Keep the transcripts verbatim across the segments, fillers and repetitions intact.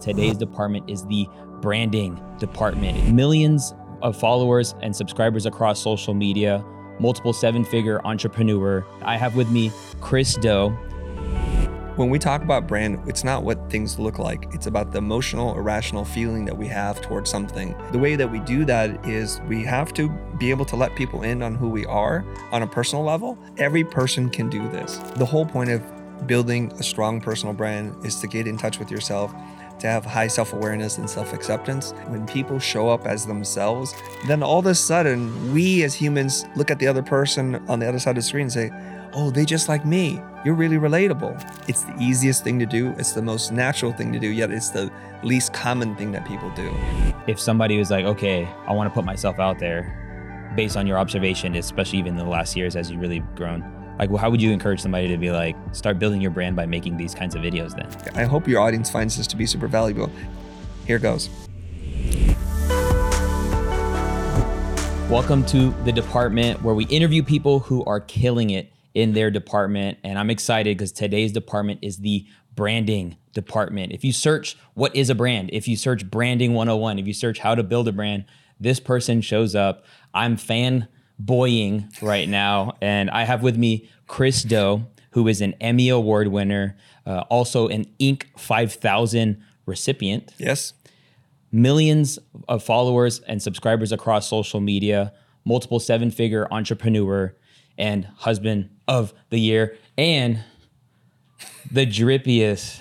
Today's department is the branding department. Millions of followers and subscribers across social media, multiple seven-figure entrepreneur. I have with me Chris Do. When we talk about brand, it's not what things look like. It's about the emotional, irrational feeling that we have towards something. The way that we do that is we have to be able to let people in on who we are on a personal level. Every person can do this. The whole point of building a strong personal brand is to get in touch with yourself, to have high self-awareness and self-acceptance. When people show up as themselves, then all of a sudden, we as humans look at the other person on the other side of the screen and say, oh, they just like me. You're really relatable. It's the easiest thing to do. It's the most natural thing to do, yet it's the least common thing that people do. If somebody was like, okay, I want to put myself out there, based on your observation, especially even in the last years as you've really grown, like, well, how would you encourage somebody to be like, start building your brand by making these kinds of videos then? I hope your audience finds this to be super valuable. Here goes. Welcome to The Department, where we interview people who are killing it in their department. And I'm excited because today's department is the branding department. If you search what is a brand, if you search branding one oh one, if you search how to build a brand, this person shows up. I'm fanboying right now. And I have with me Chris Do, who is an Emmy Award winner, uh, also an Inc five thousand recipient. Yes. Millions of followers and subscribers across social media, multiple seven-figure entrepreneur and husband of the year, and the drippiest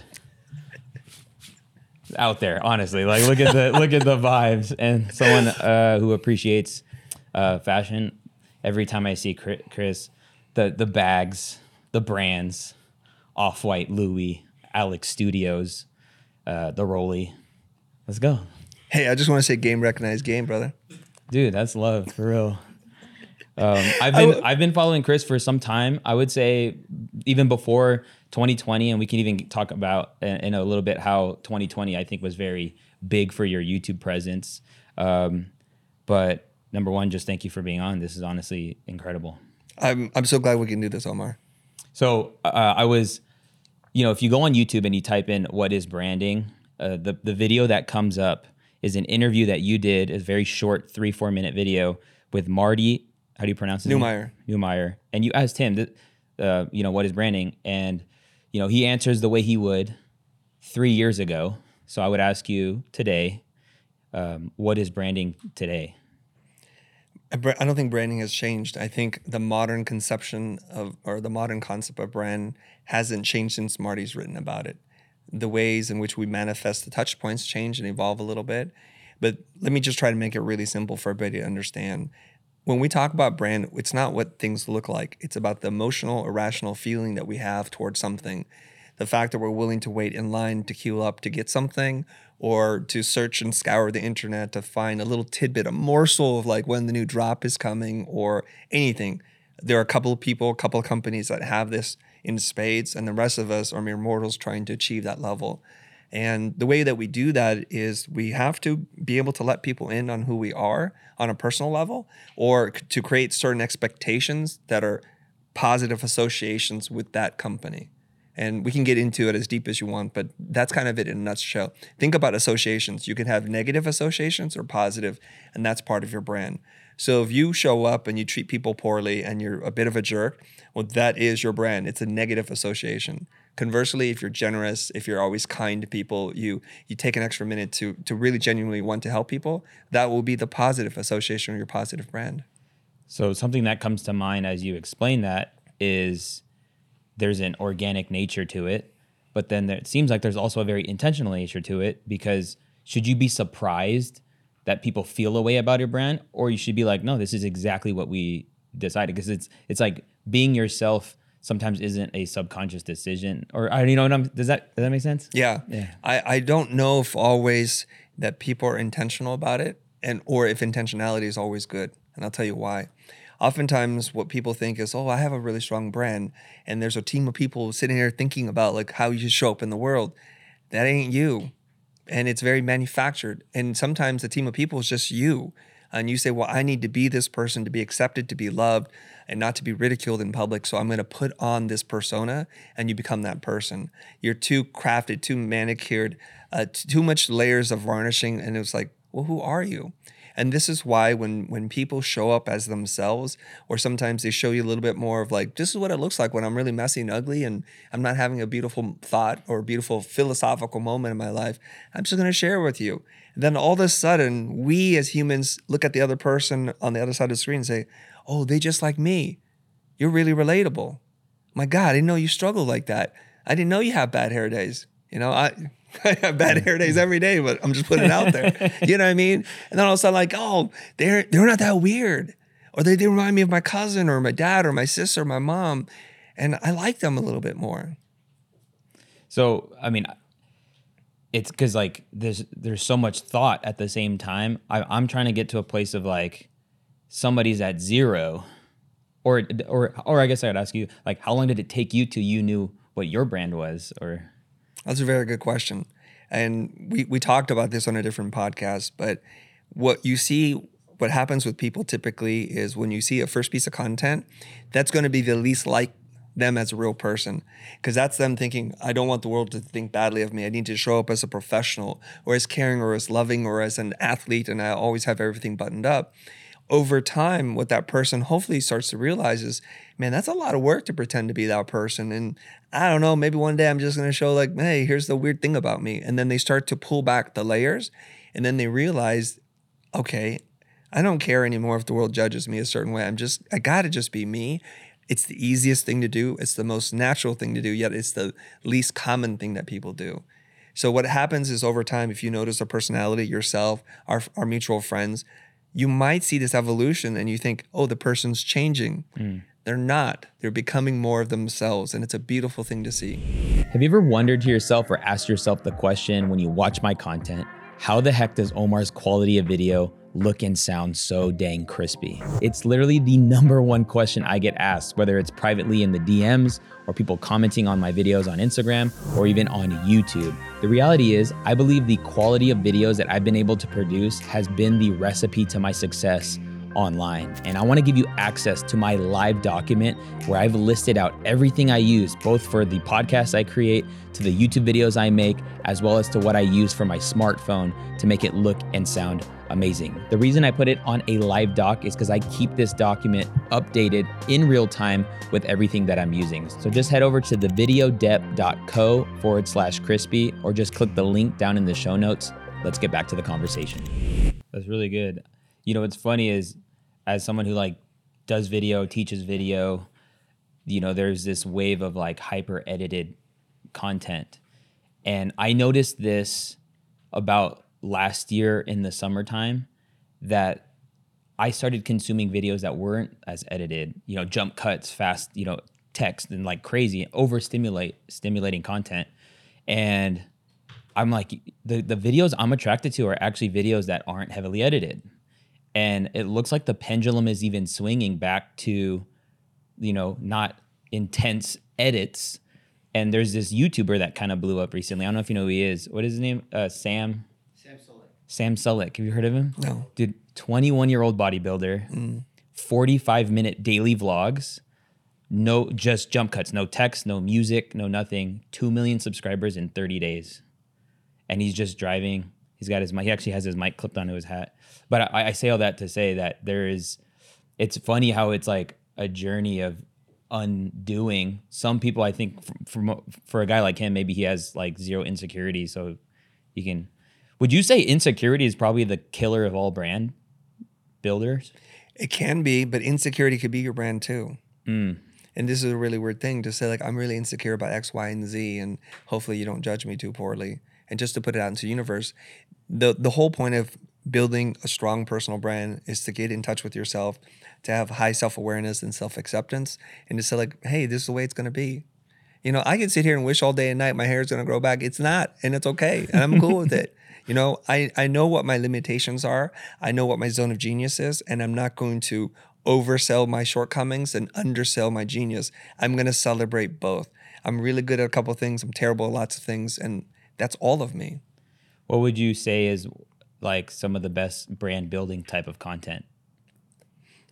out there, honestly. Like, look at the look at the vibes. And someone uh, who appreciates uh, fashion. Every time I see Chris, the the bags, the brands, Off-White, Louis, Alex Studios, uh, the Rolly. Let's go. Hey, I just want to say game recognized game, brother. Dude, that's love for real. Um, I've been w- I've been following Chris for some time. I would say even before twenty twenty, and we can even talk about in a little bit how twenty twenty I think was very big for your YouTube presence. Um, but number one, just thank you for being on. This is honestly incredible. I'm I'm so glad we can do this, Omar. So uh, I was, you know, if you go on YouTube and you type in what is branding. Uh, the, the video that comes up is an interview that you did, a very short three, four minute video with Marty, how do you pronounce his Neumeier. name? Neumeier. And you asked him, th- uh, you know, what is branding? And, you know, he answers the way he would three years ago. So I would ask you today, um, what is branding today? I, br- I don't think branding has changed. I think the modern conception of, or the modern concept of brand hasn't changed since Marty's written about it. The ways in which we manifest the touch points change and evolve a little bit. But let me just try to make it really simple for everybody to understand. When we talk about brand, it's not what things look like. It's about the emotional, irrational feeling that we have towards something. The fact that we're willing to wait in line to queue up to get something or to search and scour the internet to find a little tidbit, a morsel of like when the new drop is coming or anything. There are a couple of people, a couple of companies that have this in spades, and the rest of us are mere mortals trying to achieve that level. And the way that we do that is we have to be able to let people in on who we are on a personal level, or to create certain expectations that are positive associations with that company. And we can get into it as deep as you want, but that's kind of it in a nutshell. Think about associations. You can have negative associations or positive, and that's part of your brand. So if you show up and you treat people poorly and you're a bit of a jerk, well, that is your brand. It's a negative association. Conversely, if you're generous, if you're always kind to people, you you take an extra minute to to really genuinely want to help people, that will be the positive association of your positive brand. So something that comes to mind as you explain that is there's an organic nature to it, but then there, it seems like there's also a very intentional nature to it, because should you be surprised that people feel a way about your brand, or you should be like, no, this is exactly what we decided? Because it's it's like being yourself sometimes isn't a subconscious decision, or I you know what I'm, does that does that make sense? Yeah, yeah. I, I don't know if always that people are intentional about it, and or if intentionality is always good, and I'll tell you why. Oftentimes what people think is, oh, I have a really strong brand, and there's a team of people sitting here thinking about like how you should show up in the world. That ain't you. And it's very manufactured. And sometimes the team of people is just you. And you say, well, I need to be this person to be accepted, to be loved, and not to be ridiculed in public. So I'm going to put on this persona, and you become that person. You're too crafted, too manicured, uh, too much layers of varnishing. And it was like, well, who are you? And this is why when when people show up as themselves, or sometimes they show you a little bit more of like, this is what it looks like when I'm really messy and ugly and I'm not having a beautiful thought or a beautiful philosophical moment in my life, I'm just going to share with you. And then all of a sudden, we as humans look at the other person on the other side of the screen and say, oh, they just like me. You're really relatable. My God, I didn't know you struggled like that. I didn't know you have bad hair days. You know, I... I have bad hair days every day, but I'm just putting it out there. You know what I mean? And then all of a sudden, like, oh, they're they're not that weird. Or they, they remind me of my cousin or my dad or my sister or my mom. And I like them a little bit more. So, I mean, it's because, like, there's there's so much thought at the same time. I, I'm trying to get to a place of, like, somebody's at zero. Or, or, or I guess I would ask you, like, how long did it take you till you knew what your brand was? Or... That's a very good question. And we, we talked about this on a different podcast, but what you see, what happens with people typically is when you see a first piece of content, that's going to be the least like them as a real person. Because that's them thinking, I don't want the world to think badly of me. I need to show up as a professional or as caring or as loving or as an athlete. And I always have everything buttoned up. Over time, what that person hopefully starts to realize is, man, that's a lot of work to pretend to be that person. And I don't know, maybe one day I'm just going to show like, hey, here's the weird thing about me. And then they start to pull back the layers. And then they realize, okay, I don't care anymore if the world judges me a certain way. I'm just, I got to just be me. It's the easiest thing to do. It's the most natural thing to do, yet it's the least common thing that people do. So what happens is over time, if you notice a personality, yourself, our, our mutual friends, you might see this evolution and you think, oh, the person's changing. Mm. They're not. They're becoming more of themselves. And it's a beautiful thing to see. Have you ever wondered to yourself or asked yourself the question when you watch my content, how the heck does Omar's quality of video look and sound so dang crispy? It's literally the number one question I get asked, whether it's privately in the D Ms or people commenting on my videos on Instagram or even on YouTube. The reality is, I believe the quality of videos that I've been able to produce has been the recipe to my success online. And I want to give you access to my live document where I've listed out everything I use, both for the podcasts I create, to the YouTube videos I make, as well as to what I use for my smartphone to make it look and sound amazing. The reason I put it on a live doc is because I keep this document updated in real time with everything that I'm using. So just head over to thevideodepth.co forward slash crispy, or just click the link down in the show notes. Let's get back to the conversation. That's really good. You know, what's funny is, as someone who like does video, teaches video, you know, there's this wave of like hyper edited content. And I noticed this about last year in the summertime, that I started consuming videos that weren't as edited, you know, jump cuts, fast, you know, text and like crazy, overstimulate, stimulating content. And I'm like, the, the videos I'm attracted to are actually videos that aren't heavily edited. And it looks like the pendulum is even swinging back to, you know, not intense edits. And there's this YouTuber that kind of blew up recently. I don't know if you know who he is. What is his name? Uh, Sam? Sam Sulek. Sam Sulek. Have you heard of him? No. Dude, twenty-one-year-old bodybuilder, mm. forty-five-minute daily vlogs, no, just jump cuts, no text, no music, no nothing. Two million subscribers in thirty days. And he's just driving. He's got his mic. He actually has his mic clipped onto his hat. But I, I say all that to say that there is, it's funny how it's like a journey of undoing. Some people, I think, for, for, for a guy like him, maybe he has like zero insecurity. So he can, would you say insecurity is probably the killer of all brand builders? It can be, but insecurity could be your brand too. Mm. And this is a really weird thing to say, like, I'm really insecure about X, Y, and Z, and hopefully you don't judge me too poorly. And just to put it out into the universe, the, the whole point of building a strong personal brand is to get in touch with yourself, to have high self-awareness and self-acceptance, and to say like, hey, this is the way it's going to be. You know, I can sit here and wish all day and night my hair is going to grow back. It's not, and it's okay, and I'm cool with it. You know, I, I know what my limitations are. I know what my zone of genius is, and I'm not going to oversell my shortcomings and undersell my genius. I'm going to celebrate both. I'm really good at a couple of things. I'm terrible at lots of things, and that's all of me. What would you say is like some of the best brand building type of content?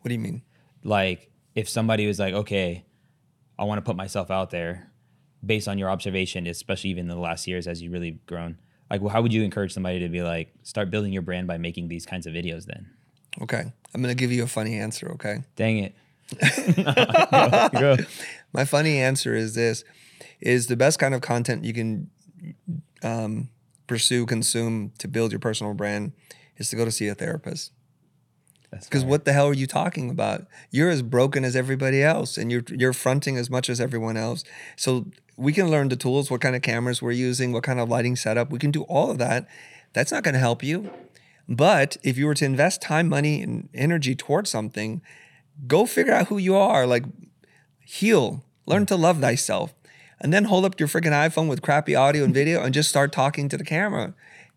What do you mean? Like if somebody was like, okay, I want to put myself out there based on your observation, especially even in the last years as you've really grown, like, well, how would you encourage somebody to be like, start building your brand by making these kinds of videos then? Okay. I'm going to give you a funny answer, okay? Dang it. No, go, go. My funny answer is this, is the best kind of content you can um, pursue, consume to build your personal brand is to go to see a therapist. Because what the hell are you talking about? You're as broken as everybody else, and you're you're fronting as much as everyone else. So we can learn the tools, what kind of cameras we're using, what kind of lighting setup. We can do all of that. That's not going to help you. But if you were to invest time, money, and energy towards something, go figure out who you are. Like, heal. Learn to love thyself. And then hold up your freaking iPhone with crappy audio and video and just start talking to the camera.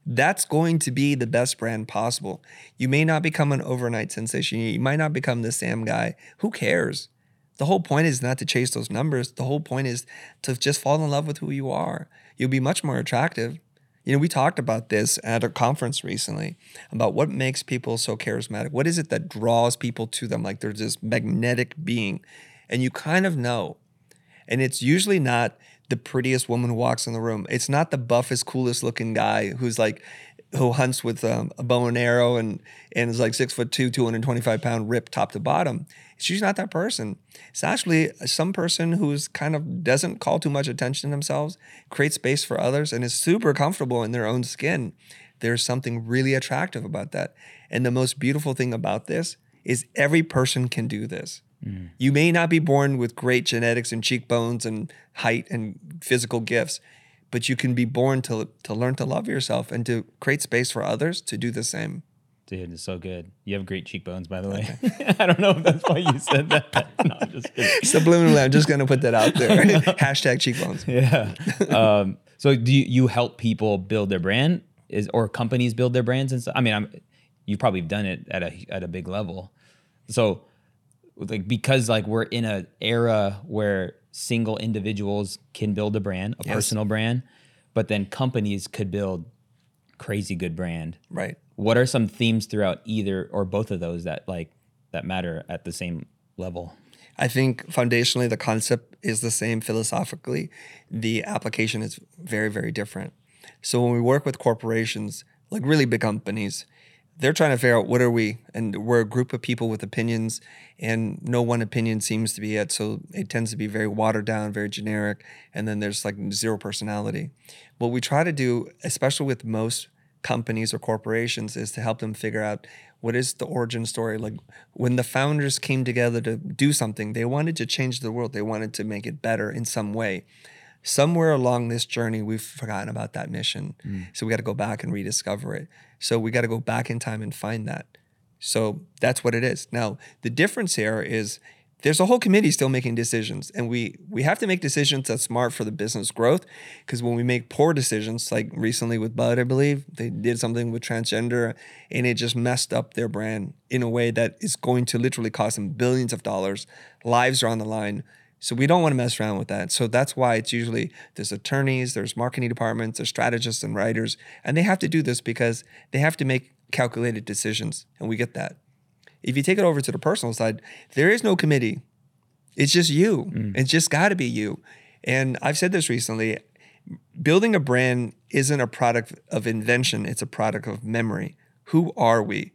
That's going to be the best brand possible. You may not become an overnight sensation. You might not become the Sam guy. Who cares? The whole point is not to chase those numbers. The whole point is to just fall in love with who you are. You'll be much more attractive. You know, we talked about this at a conference recently about what makes people so charismatic. What is it that draws people to them? Like, there's this magnetic being, and you kind of know. And it's usually not the prettiest woman who walks in the room. It's not the buffest, coolest looking guy who's like, who hunts with um, a bow and arrow and, and is like six foot two, two hundred twenty-five pound, ripped top to bottom. She's not that person. It's actually some person who's kind of doesn't call too much attention to themselves, creates space for others, and is super comfortable in their own skin. There's something really attractive about that. And the most beautiful thing about this is every person can do this. Mm. You may not be born with great genetics and cheekbones and height and physical gifts, but you can be born to to learn to love yourself and to create space for others to do the same. Dude, it's so good. You have great cheekbones, by the way. Okay. I don't know if that's why you said that. No, I'm just kidding. Subliminally, I'm just going to put that out there. Hashtag cheekbones. Yeah. Um, so do you, you help people build their brand is or companies build their brands? And stuff? I mean, I'm, you've probably done it at a at a big level. So like, because like we're in an era where single individuals can build a brand, a yes. personal brand, but then companies could build crazy good brand. Right. What are some themes throughout either or both of those that like that matter at the same level? I think foundationally the concept is the same philosophically. The application is very, very different. So when we work with corporations, like really big companies, they're trying to figure out what are we, and we're a group of people with opinions, and no one opinion seems to be it, so it tends to be very watered down, very generic, and then there's like zero personality. What we try to do, especially with most companies or corporations, is to help them figure out what is the origin story. Like when the founders came together to do something, they wanted to change the world, they wanted to make it better in some way. Somewhere along this journey, we've forgotten about that mission. Mm. So we got to go back and rediscover it. So we got to go back in time and find that. So that's what it is. Now, the difference here is there's a whole committee still making decisions. And we we have to make decisions that's smart for the business growth. Because when we make poor decisions, like recently with Bud, I believe, they did something with transgender and it just messed up their brand in a way that is going to literally cost them billions of dollars. Lives are on the line. So we don't want to mess around with that. So that's why it's usually there's attorneys, there's marketing departments, there's strategists and writers, and they have to do this because they have to make calculated decisions, and we get that. If you take it over to the personal side, there is no committee. It's just you. Mm. It's just got to be you. And I've said this recently, building a brand isn't a product of invention. It's a product of memory. Who are we?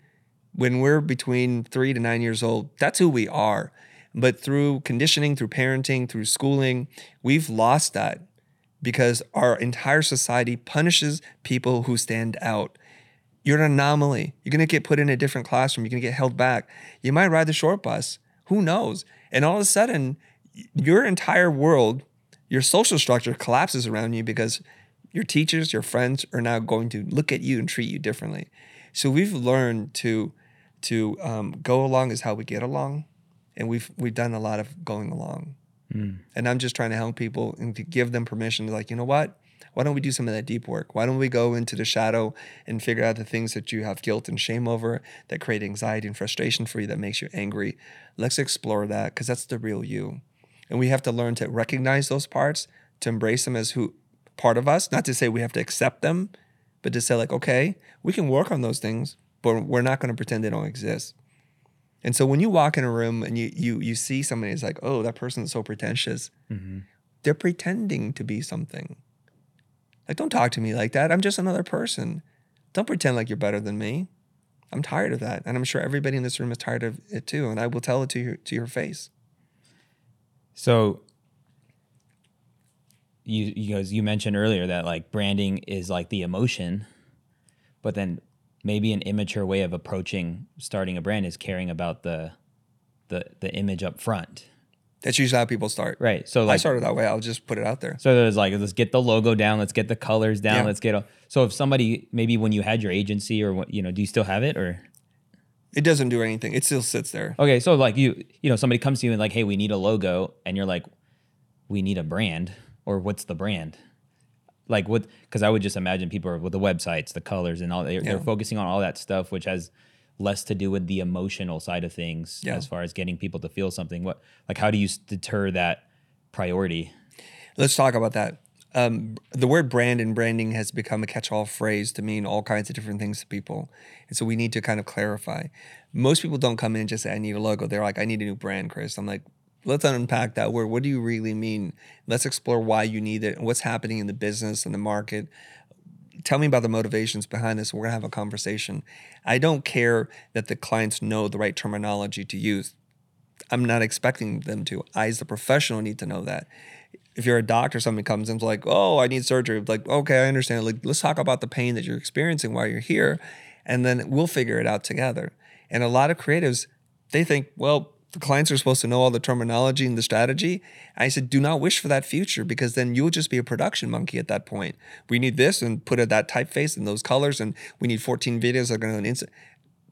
When we're between three to nine years old, that's who we are. But through conditioning, through parenting, through schooling, we've lost that because our entire society punishes people who stand out. You're an anomaly. You're going to get put in a different classroom. You're going to get held back. You might ride the short bus. Who knows? And all of a sudden, your entire world, your social structure collapses around you because your teachers, your friends are now going to look at you and treat you differently. So we've learned to, to um, go along is how we get along. And we've we've done a lot of going along. Mm. And I'm just trying to help people and to give them permission to like, you know what? Why don't we do some of that deep work? Why don't we go into the shadow and figure out the things that you have guilt and shame over that create anxiety and frustration for you that makes you angry? Let's explore that because that's the real you. And we have to learn to recognize those parts, to embrace them as who part of us, not to say we have to accept them, but to say like, okay, we can work on those things, but we're not going to pretend they don't exist. And so when you walk in a room and you you you see somebody who's like, oh, that person's so pretentious, mm-hmm. They're pretending to be something. Like, don't talk to me like that. I'm just another person. Don't pretend like you're better than me. I'm tired of that. And I'm sure everybody in this room is tired of it too. And I will tell it to your, to your face. So you, you guys, you mentioned earlier that like branding is like the emotion, but then maybe an immature way of approaching starting a brand is caring about the, the, the image up front. That's usually how people start. Right. So like, I started that way. I'll just put it out there. So there's like, let's get the logo down. Let's get the colors down. Yeah. Let's get a, so if somebody, maybe when you had your agency or what, you know, do you still have it or? It doesn't do anything. It still sits there. Okay. So like you, you know, somebody comes to you and like, hey, we need a logo. And you're like, we need a brand or what's the brand? Like what, cause I would just imagine people are with the websites, the colors and all they're, yeah. they're focusing on all that stuff, which has less to do with the emotional side of things yeah. as far as getting people to feel something. What, like, how do you deter that priority? Let's talk about that. Um, the word brand and branding has become a catch-all phrase to mean all kinds of different things to people. And so we need to kind of clarify. Most people don't come in and just say, I need a logo. They're like, I need a new brand, Chris. I'm like, let's unpack that word. What do you really mean? Let's explore why you need it and what's happening in the business and the market. Tell me about the motivations behind this. We're going to have a conversation. I don't care that the clients know the right terminology to use. I'm not expecting them to. I, as the professional, need to know that. If you're a doctor, somebody comes in like, oh, I need surgery. Like, okay, I understand. Like, let's talk about the pain that you're experiencing while you're here, and then we'll figure it out together. And a lot of creatives, they think, well, the clients are supposed to know all the terminology and the strategy. I said, do not wish for that future because then you'll just be a production monkey at that point. We need this and put it that typeface and those colors and we need fourteen videos that are going to instant.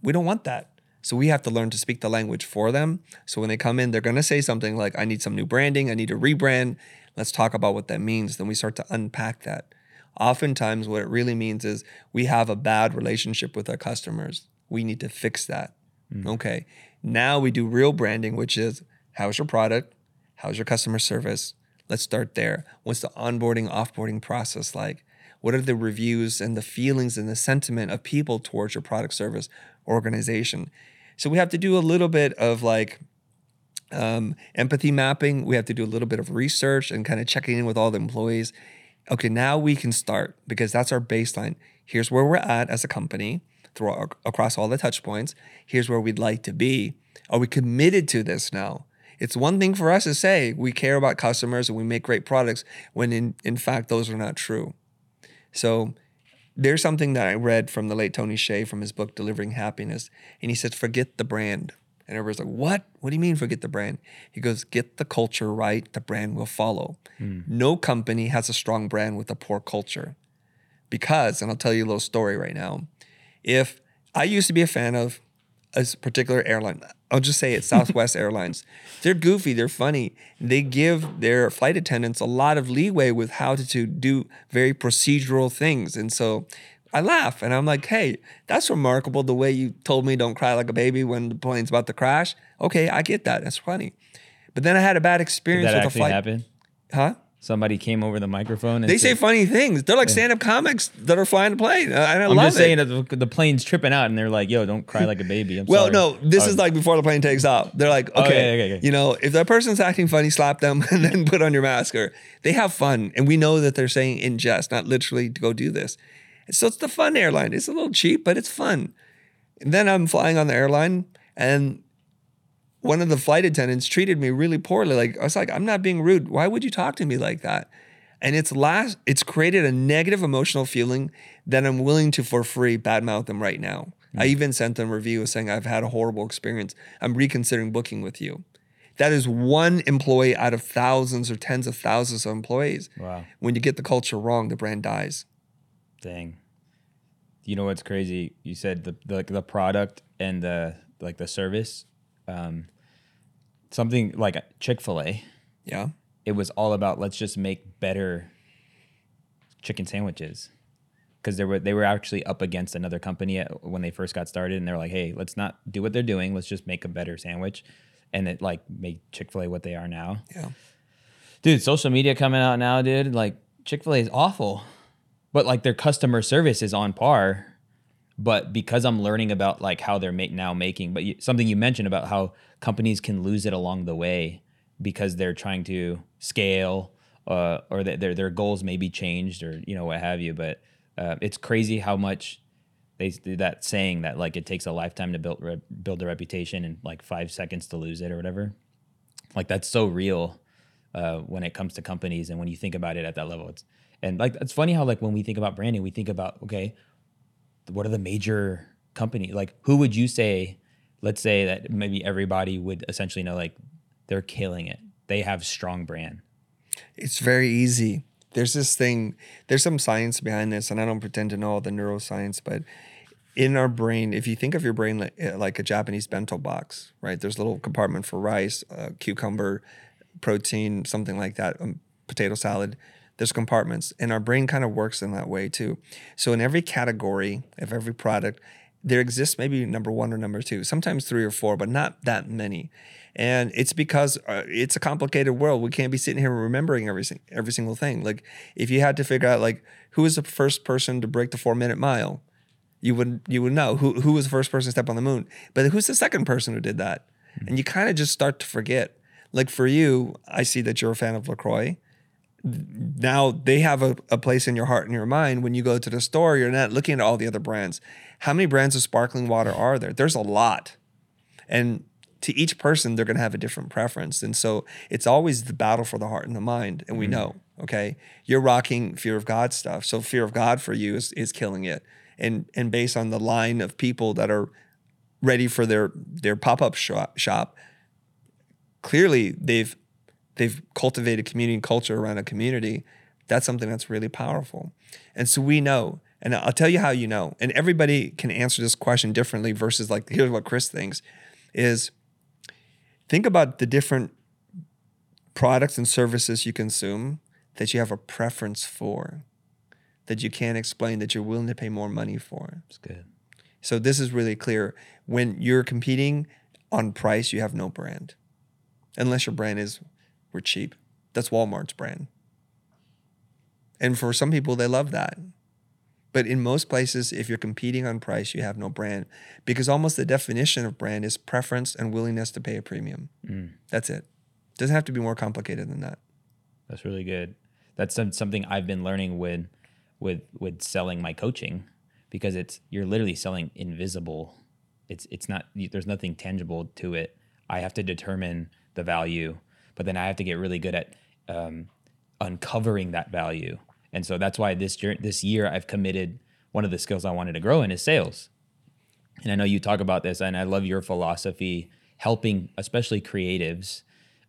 We don't want that. So we have to learn to speak the language for them. So when they come in, they're going to say something like, I need some new branding. I need to rebrand. Let's talk about what that means. Then we start to unpack that. Oftentimes what it really means is we have a bad relationship with our customers. We need to fix that. Mm. Okay. Now we do real branding, which is how's your product? How's your customer service? Let's start there. What's the onboarding, offboarding process like? What are the reviews and the feelings and the sentiment of people towards your product, service, organization? So we have to do a little bit of like um, empathy mapping. We have to do a little bit of research and kind of checking in with all the employees. Okay, now we can start because that's our baseline. Here's where we're at as a company. Through, across all the touch points, here's where we'd like to be. Are we committed to this now? It's one thing for us to say we care about customers and we make great products when in, in fact those are not true. So there's something that I read from the late Tony Hsieh from his book, Delivering Happiness. And he said, forget the brand. And everybody's like, what? What do you mean forget the brand? He goes, get the culture right, the brand will follow. Mm. No company has a strong brand with a poor culture. Because, and I'll tell you a little story right now, if I used to be a fan of a particular airline, I'll just say it's Southwest Airlines. They're goofy, they're funny. They give their flight attendants a lot of leeway with how to, to do very procedural things. And so I laugh and I'm like, hey, that's remarkable the way you told me don't cry like a baby when the plane's about to crash. Okay, I get that, that's funny. But then I had a bad experience with a flight. Did that actually happen? Huh? Somebody came over the microphone. And they said, say funny things. They're like stand-up comics that are flying the plane. And I I'm love just saying it. That the plane's tripping out, and they're like, "Yo, don't cry like a baby." I'm well, sorry. no, this oh. is like before the plane takes off. They're like, "Okay, oh, yeah, okay, okay. you know, if that person's acting funny, slap them and then put on your mask." Or they have fun, and we know that they're saying in jest, not literally to go do this. And so it's the fun airline. It's a little cheap, but it's fun. And then I'm flying on the airline, and one of the flight attendants treated me really poorly. Like, I was like, I'm not being rude. Why would you talk to me like that? And it's last, it's created a negative emotional feeling that I'm willing to, for free, badmouth them right now. Mm-hmm. I even sent them a review saying, I've had a horrible experience. I'm reconsidering booking with you. That is one employee out of thousands or tens of thousands of employees. Wow. When you get the culture wrong, the brand dies. Dang. You know what's crazy? You said the the, the product and the like the service. Um, Something like Chick-fil-A. Yeah. It was all about let's just make better chicken sandwiches. Because they were, they were actually up against another company at, when they first got started. And they were like, hey, let's not do what they're doing. Let's just make a better sandwich. And it like made Chick-fil-A what they are now. Yeah. Dude, social media coming out now, dude. Like Chick-fil-A is awful. But like their customer service is on par. But because I'm learning about like how they're make, now making, but you, something you mentioned about how companies can lose it along the way because they're trying to scale uh, or that their their goals may be changed, or you know what have you. But uh, it's crazy how much they do that saying that like it takes a lifetime to build re- build a reputation and like five seconds to lose it or whatever. Like that's so real uh, when it comes to companies, and when you think about it at that level, it's and like it's funny how like when we think about branding, we think about okay, what are the major companies? Like who would you say? Let's say that maybe everybody would essentially know like they're killing it. They have strong brand. It's very easy. There's this thing, there's some science behind this, and I don't pretend to know all the neuroscience, but in our brain, if you think of your brain like, like a Japanese bento box, right? There's a little compartment for rice, uh, cucumber, protein, something like that, um, potato salad. There's compartments, and our brain kind of works in that way too. So in every category of every product, there exists maybe number one or number two, sometimes three or four, but not that many. And it's because uh, it's a complicated world. We can't be sitting here remembering every, every single thing. Like if you had to figure out like who was the first person to break the four minute mile, you would you would know who who was the first person to step on the moon. But who's the second person who did that? Mm-hmm. And you kind of just start to forget. Like for you, I see that you're a fan of LaCroix. Now they have a, a place in your heart and your mind. When you go to the store, you're not looking at all the other brands. How many brands of sparkling water are there? There's a lot. And to each person, they're going to have a different preference. And so it's always the battle for the heart and the mind. And we mm-hmm. know, okay, you're rocking Fear of God stuff. So Fear of God for you is, is killing it. And and based on the line of people that are ready for their, their pop-up shop, shop, clearly they've They've cultivated community and culture around a community. That's something that's really powerful. And so we know, and I'll tell you how you know, and everybody can answer this question differently versus like, here's what Chris thinks, is think about the different products and services you consume that you have a preference for, that you can't explain, that you're willing to pay more money for. That's good. So this is really clear. When you're competing on price, you have no brand, unless your brand is... We're cheap. That's Walmart's brand. And for some people, they love that. But in most places, if you're competing on price, you have no brand, because almost the definition of brand is preference and willingness to pay a premium. Mm. That's it. Doesn't have to be more complicated than that. That's really good. That's some, something I've been learning with, with, with selling my coaching, because it's, you're literally selling invisible. It's, it's not, there's nothing tangible to it. I have to determine the value, but then I have to get really good at um, uncovering that value. And so that's why this year, this year I've committed, one of the skills I wanted to grow in is sales. And I know you talk about this, and I love your philosophy, helping especially creatives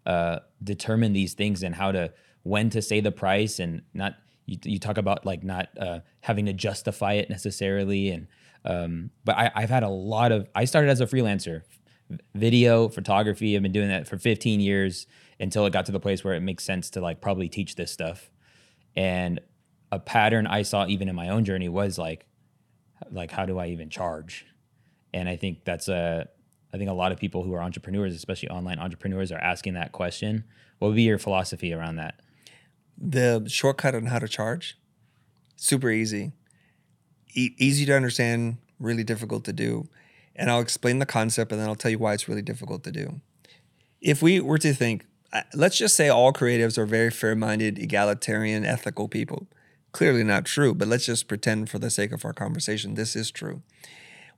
uh, determine these things and how to, when to say the price, and not, you, you talk about like not uh, having to justify it necessarily. And um, but I, I've had a lot of, I started as a freelancer, video, photography. I've been doing that for fifteen years. Until it got to the place where it makes sense to like probably teach this stuff. And a pattern I saw even in my own journey was like, like how do I even charge? And I think that's a, I think a lot of people who are entrepreneurs, especially online entrepreneurs, are asking that question. What would be your philosophy around that? The shortcut on how to charge, super easy, e- easy to understand, really difficult to do. And I'll explain the concept, and then I'll tell you why it's really difficult to do. If we were to think, let's just say all creatives are very fair-minded, egalitarian, ethical people. Clearly not true, but let's just pretend for the sake of our conversation, this is true.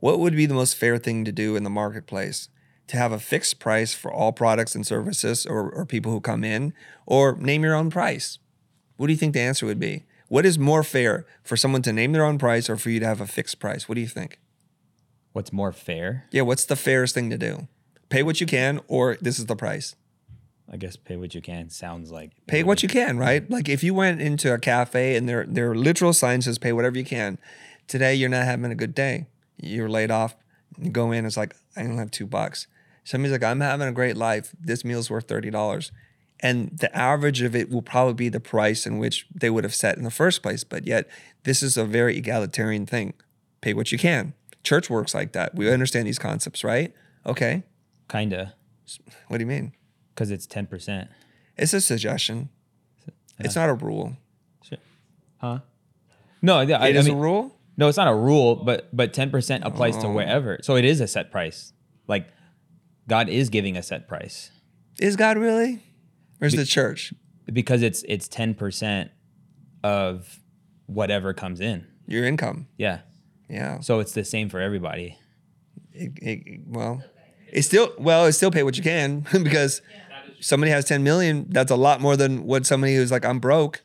What would be the most fair thing to do in the marketplace? To have a fixed price for all products and services, or, or people who come in, or name your own price? What do you think the answer would be? What is more fair, for someone to name their own price or for you to have a fixed price? What do you think? What's more fair? Yeah, what's the fairest thing to do? Pay what you can, or this is the price. I guess pay what you can sounds like... Pay what you can, right? Like if you went into a cafe and their their literal sign says pay whatever you can, today you're not having a good day. You're laid off. You go in, it's like, I don't have two bucks. Somebody's like, I'm having a great life. This meal's worth thirty dollars. And the average of it will probably be the price in which they would have set in the first place. But yet, this is a very egalitarian thing. Pay what you can. Church works like that. We understand these concepts, right? Okay. Kinda. What do you mean? Because it's ten percent. It's a suggestion. Yeah. It's not a rule. Sure. Huh? No, it I, is I mean, a rule? No, it's not a rule, but but ten percent applies oh. to wherever. So it is a set price. Like, God is giving a set price. Is God really? Or is Be- the church? because it's it's ten percent of whatever comes in. Your income. Yeah. Yeah. So it's the same for everybody. It, it, well, it's still well, it's still pay what you can because somebody has ten million. That's a lot more than what somebody who's like, I'm broke.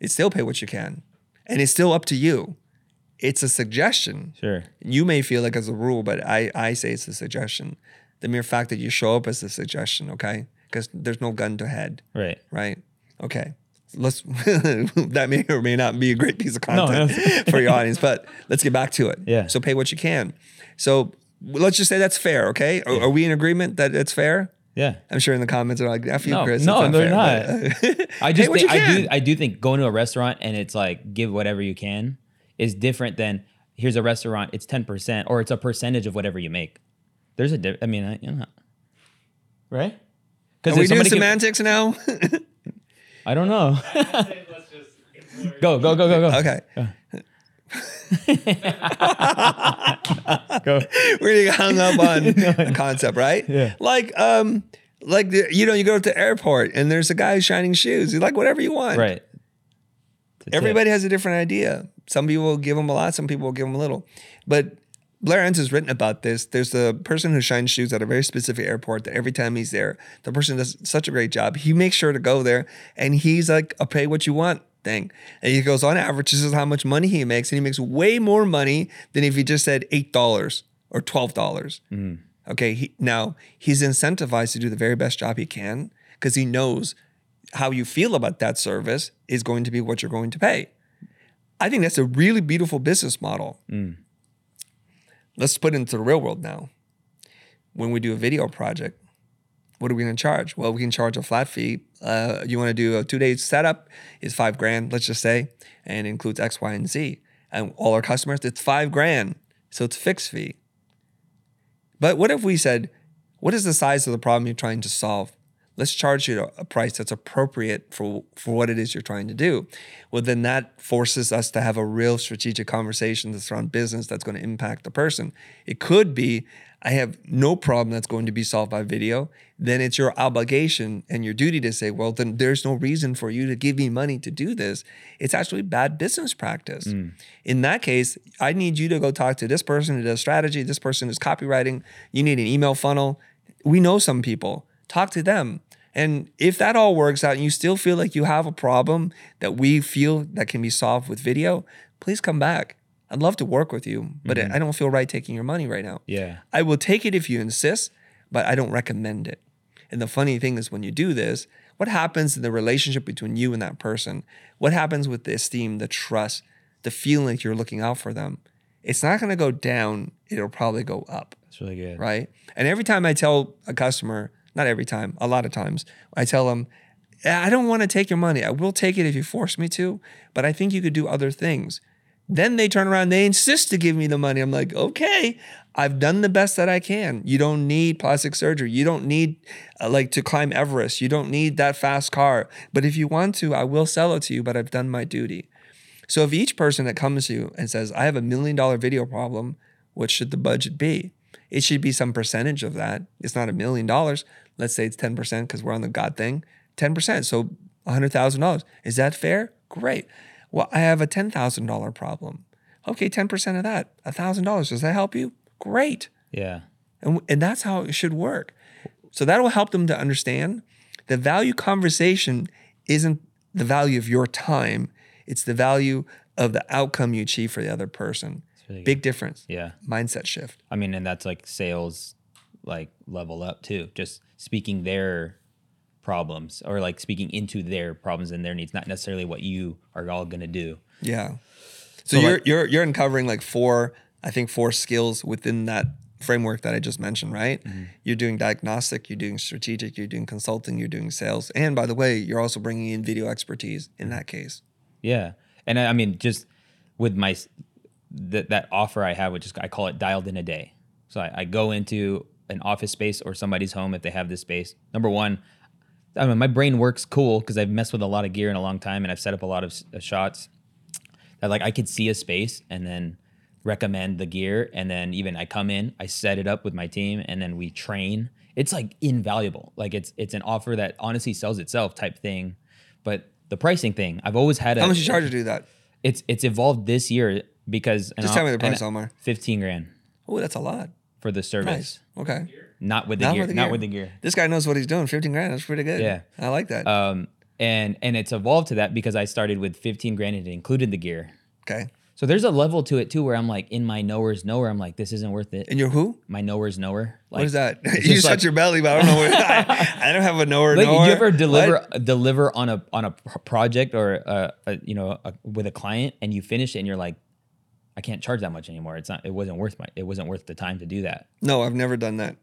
It's still pay what you can, and it's still up to you. It's a suggestion. Sure. You may feel like it's a rule, but I, I say it's a suggestion. The mere fact that you show up as a suggestion, okay? Because there's no gun to head. Right. Right. Okay. Let's that may or may not be a great piece of content no, no. for your audience, but let's get back to it. Yeah. So pay what you can. So let's just say that's fair, okay? Are, yeah. are we in agreement that it's fair? Yeah. I'm sure in the comments are like, F you, no, Chris. No, not they're fair, not. But, I just think, I do I do think going to a restaurant and it's like give whatever you can is different than here's a restaurant, it's ten percent or it's a percentage of whatever you make. There's a difference. I mean, I, you know. Right? Are we doing semantics can, now? I don't know. go, go, go, go, go. Okay. Go. go. We're hung up on the concept, right? Yeah. Like, um, like the, you know, you go to the airport and there's a guy shining shoes. You like whatever you want. Right. Everybody tip. has a different idea. Some people will give them a lot. Some people will give them a little. But Blair Enns has written about this. There's a person who shines shoes at a very specific airport that every time he's there, the person does such a great job. He makes sure to go there, and he's like a pay what you want thing. And he goes on average, this is how much money he makes, and he makes way more money than if he just said eight dollars or twelve dollars. Mm. Okay, he, now he's incentivized to do the very best job he can because he knows how you feel about that service is going to be what you're going to pay. I think that's a really beautiful business model. Mm. Let's put it into the real world now. When we do a video project, what are we going to charge? Well, we can charge a flat fee. Uh, you want to do a two-day setup is five grand, let's just say, and includes X, Y, and Z. And all our customers, it's five grand. So it's fixed fee. But what if we said, what is the size of the problem you're trying to solve? Let's charge you a price that's appropriate for, for what it is you're trying to do. Well, then that forces us to have a real strategic conversation that's around business that's going to impact the person. It could be, I have no problem that's going to be solved by video. Then it's your obligation and your duty to say, well, then there's no reason for you to give me money to do this. It's actually bad business practice. Mm. In that case, I need you to go talk to this person who does strategy. This person is copywriting. You need an email funnel. We know some people. Talk to them. And if that all works out and you still feel like you have a problem that we feel that can be solved with video, please come back. I'd love to work with you, but mm-hmm. I don't feel right taking your money right now. Yeah. I will take it if you insist, but I don't recommend it. And the funny thing is when you do this, what happens in the relationship between you and that person? What happens with the esteem, the trust, the feeling like you're looking out for them? It's not going to go down. It'll probably go up. That's really good. Right? And every time I tell a customer, not every time, a lot of times, I tell them, I don't want to take your money. I will take it if you force me to, but I think you could do other things. Then they turn around, they insist to give me the money. I'm like, okay, I've done the best that I can. You don't need plastic surgery. You don't need uh, like to climb Everest. You don't need that fast car. But if you want to, I will sell it to you, but I've done my duty. So if each person that comes to you and says, I have a million dollar video problem, what should the budget be? It should be some percentage of that. It's not a million dollars. Let's say it's ten percent because we're on the God thing. ten percent, so one hundred thousand dollars. Is that fair? Great. Well, I have a ten thousand dollars problem. Okay, ten percent of that, one thousand dollars. Does that help you? Great. Yeah. And, and that's how it should work. So that will help them to understand the value conversation isn't the value of your time. It's the value of the outcome you achieve for the other person. Really big difference. Yeah. Mindset shift. I mean, and that's like sales, like level up too. Just speaking their problems or like speaking into their problems and their needs, not necessarily what you are all going to do. Yeah. So, so you're, like, you're, you're uncovering like four, I think four skills within that framework that I just mentioned, right? Mm-hmm. You're doing diagnostic, you're doing strategic, you're doing consulting, you're doing sales. And by the way, you're also bringing in video expertise in that case. Yeah. And I, I mean, just with my, That that offer I have, which is I call it dialed in a day. So I, I go into an office space or somebody's home if they have this space. Number one, I mean my brain works cool because I've messed with a lot of gear in a long time and I've set up a lot of uh, shots. That like I could see a space and then recommend the gear, and then even I come in, I set it up with my team, and then we train. It's like invaluable. Like it's it's an offer that honestly sells itself type thing. But the pricing thing, I've always had a— How much you charge to do that? It's it's evolved this year because— Just an, tell me the price, Omar. fifteen grand. Oh, that's a lot. For the service. Nice. Okay. Not with the not gear. With the not gear. with the gear. This guy knows what he's doing. fifteen grand, that's pretty good. Yeah. I like that. Um, and and it's evolved to that because I started with fifteen grand and it included the gear. Okay. So there's a level to it too where I'm like, in my knower's knower, I'm like, this isn't worth it. And you're who? My knower's knower. Like, what is that? You shut like, your belly, but I don't know where. I, I don't have a knower like, knower. You ever deliver what? deliver on a on a project or a, a, you know a, with a client, and you finish it and you're like, I can't charge that much anymore. It's not. It wasn't worth my. It wasn't worth the time to do that. No, I've never done that.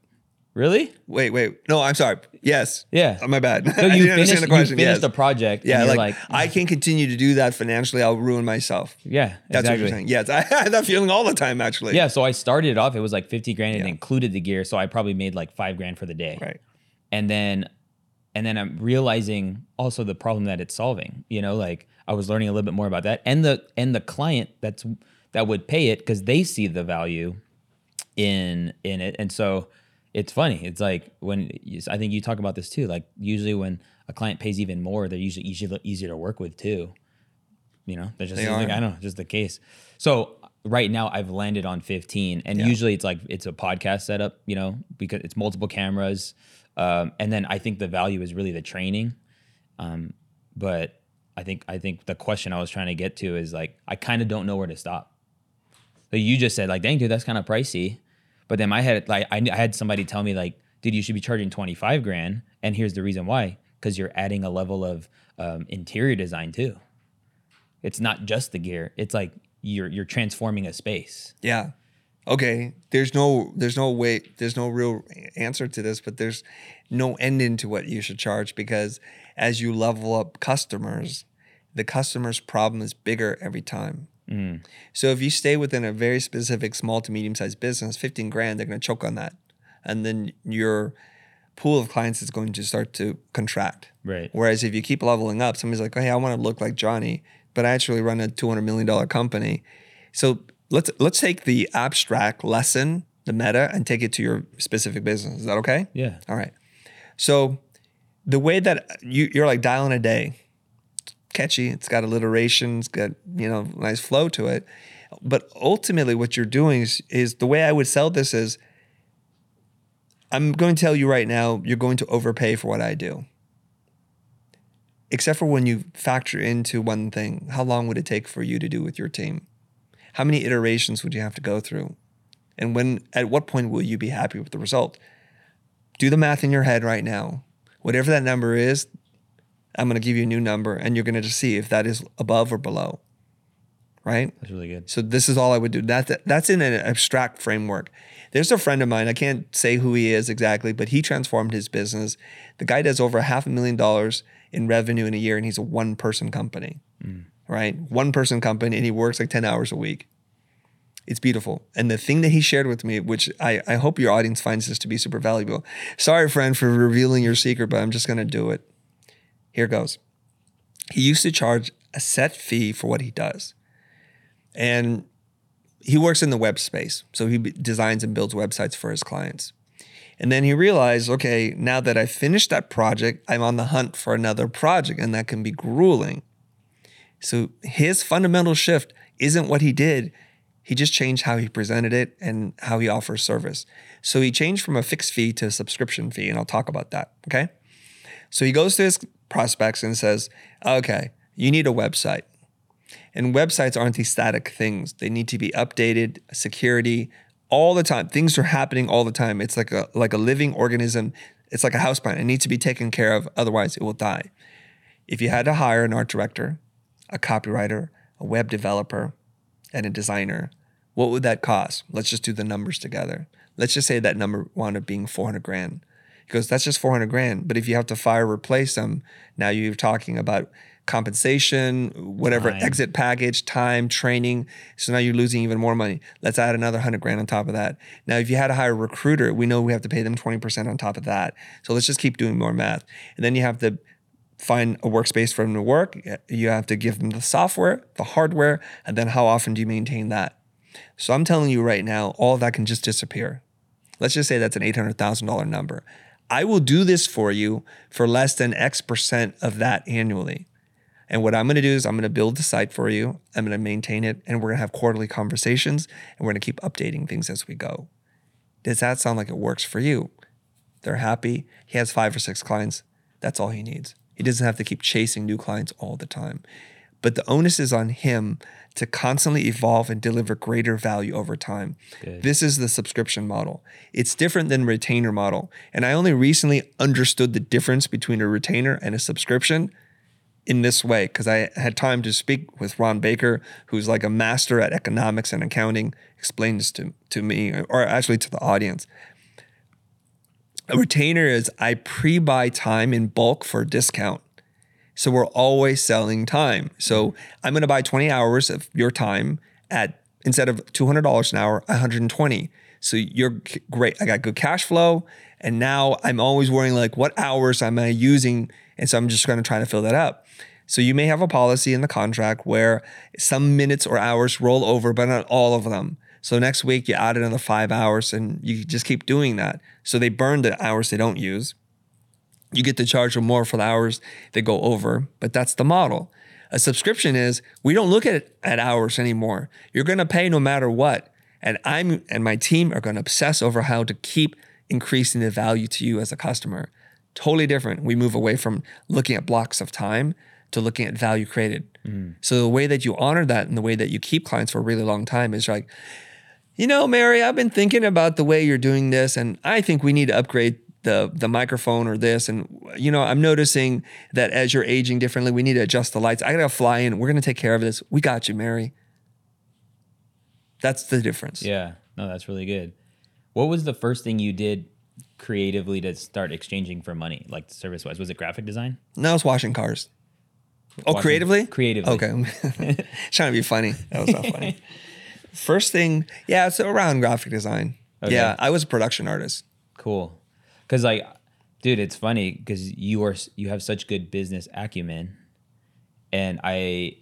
Really? Wait, wait. No, I'm sorry. Yes. Yeah. Oh, my bad. So you finished the question. You finished yes. the project. Yeah. And like, like I can't continue to do that financially. I'll ruin myself. Yeah. That's exactly. what you're saying. Yeah. I had that feeling all the time, actually. Yeah. So I started off. It was like fifty grand and yeah. included the gear. So I probably made like five grand for the day. Right. And then, and then I'm realizing also the problem that it's solving. You know, like I was learning a little bit more about that, and the and the client that's that would pay it because they see the value in in it, and so. It's funny. It's like when you, I think you talk about this too. Like usually when a client pays even more, they're usually easier, easier to work with too. You know, they're just they like, I don't know, just the case. So right now I've landed on fifteen, and yeah. usually it's like it's a podcast setup. You know, because it's multiple cameras, um, and then I think the value is really the training. Um, but I think I think the question I was trying to get to is like I kind of don't know where to stop. So you just said like, dang dude, that's kind of pricey. But then my head, like I, I had somebody tell me like, dude, you should be charging twenty-five grand. And here's the reason why. Because you're adding a level of um, interior design too. It's not just the gear. It's like you're you're transforming a space. Yeah. Okay. There's no there's no way, there's no real answer to this, but there's no end into what you should charge, because as you level up customers, the customer's problem is bigger every time. Mm. So if you stay within a very specific small to medium-sized business, fifteen grand, they're going to choke on that. And then your pool of clients is going to start to contract. Right. Whereas if you keep leveling up, somebody's like, hey, I want to look like Johnny, but I actually run a two hundred million dollars company. So let's let's take the abstract lesson, the meta, and take it to your specific business. Is that okay? Yeah. All right. So the way that you, you're like dialing a day. Catchy, it's got alliteration, it's got, you know, nice flow to it. But ultimately what you're doing is, is the way I would sell this is, I'm going to tell you right now, you're going to overpay for what I do. Except for when you factor into one thing, how long would it take for you to do with your team? How many iterations would you have to go through? And when, at what point will you be happy with the result? Do the math in your head right now. Whatever that number is, I'm going to give you a new number, and you're going to just see if that is above or below, right? That's really good. So this is all I would do. That, that that's in an abstract framework. There's a friend of mine. I can't say who he is exactly, but he transformed his business. The guy does over half a million dollars in revenue in a year, and he's a one-person company, mm. right? One-person company, and he works like ten hours a week. It's beautiful. And the thing that he shared with me, which I, I hope your audience finds this to be super valuable. Sorry, friend, for revealing your secret, but I'm just going to do it. Here goes. He used to charge a set fee for what he does. And he works in the web space. So he designs and builds websites for his clients. And then he realized, okay, now that I finished that project, I'm on the hunt for another project, and that can be grueling. So his fundamental shift isn't what he did. He just changed how he presented it and how he offers service. So he changed from a fixed fee to a subscription fee, and I'll talk about that, okay? So he goes to his prospects and says, okay, you need a website. And websites aren't these static things. They need to be updated, security, all the time. Things are happening all the time. It's like a like a living organism. It's like a house plant. It needs to be taken care of. Otherwise, it will die. If you had to hire an art director, a copywriter, a web developer, and a designer, what would that cost? Let's just do the numbers together. Let's just say that number wound up being four hundred grand. He goes, that's just four hundred grand. But if you have to fire, replace them, now you're talking about compensation, whatever, time. Exit package, time, training. So now you're losing even more money. Let's add another one hundred grand on top of that. Now, if you had to hire a recruiter, we know we have to pay them twenty percent on top of that. So let's just keep doing more math. And then you have to find a workspace for them to work. You have to give them the software, the hardware, and then how often do you maintain that? So I'm telling you right now, all that can just disappear. Let's just say that's an eight hundred thousand dollars number. I will do this for you for less than X percent of that annually. And what I'm going to do is I'm going to build the site for you. I'm going to maintain it. And we're going to have quarterly conversations. And we're going to keep updating things as we go. Does that sound like it works for you? They're happy. He has five or six clients. That's all he needs. He doesn't have to keep chasing new clients all the time. But the onus is on him to constantly evolve and deliver greater value over time. Good. This is the subscription model. It's different than retainer model. And I only recently understood the difference between a retainer and a subscription in this way, because I had time to speak with Ron Baker, who's like a master at economics and accounting, explained this to, to me, or actually to the audience. A retainer is I pre-buy time in bulk for a discount. So we're always selling time. So I'm going to buy twenty hours of your time at, instead of two hundred dollars an hour, one hundred twenty. So you're great. I got good cash flow. And now I'm always worrying like what hours am I using? And so I'm just going to try to fill that up. So you may have a policy in the contract where some minutes or hours roll over, but not all of them. So next week you add another five hours and you just keep doing that. So they burn the hours they don't use. You get to charge them more for the hours that go over, but that's the model. A subscription is we don't look at, at hours anymore. You're going to pay no matter what. And I'm and my team are going to obsess over how to keep increasing the value to you as a customer. Totally different. We move away from looking at blocks of time to looking at value created. Mm. So the way that you honor that and the way that you keep clients for a really long time is like, you know, Mary, I've been thinking about the way you're doing this, and I think we need to upgrade the the microphone or this, and you know, I'm noticing that as you're aging differently, we need to adjust the lights. I gotta fly in, we're gonna take care of this. We got you, Mary. That's the difference. Yeah, no, that's really good. What was the first thing you did creatively to start exchanging for money, like service-wise? Was it graphic design? No, it's washing cars. Washing, oh, creatively? Creatively. Okay, trying to be funny. That was not funny. First thing, yeah, it's around graphic design. Okay. Yeah, I was a production artist. Cool. Because like, dude, it's funny because you are you have such good business acumen, and I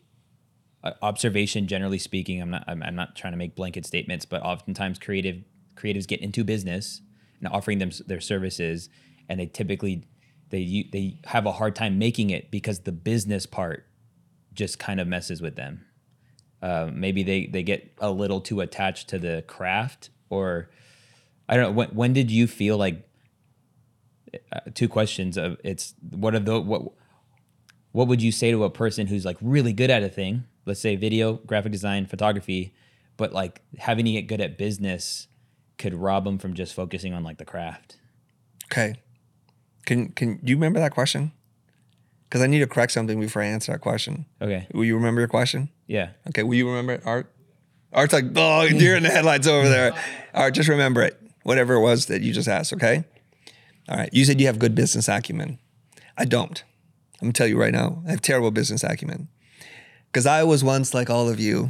observation generally speaking, I'm not I'm, I'm not trying to make blanket statements, but oftentimes creative creatives get into business and offering them their services, and they typically they they have a hard time making it because the business part just kind of messes with them. Uh, maybe they they get a little too attached to the craft, or I don't know. When when did you feel like Uh, two questions of it's what are the what what would you say to a person who's like really good at a thing, let's say video, graphic design, photography, but like having to get good at business could rob them from just focusing on like the craft? Okay, can can you remember that question? Because I need to correct something before I answer that question. Okay, will you remember your question? Yeah. Okay, will you remember it, Art? Art's like, oh, deer in the headlights over there. All right, just remember it, whatever it was that you just asked. Okay. All right, you said you have good business acumen. I don't. I'm gonna tell you right now, I have terrible business acumen. Because I was once like all of you.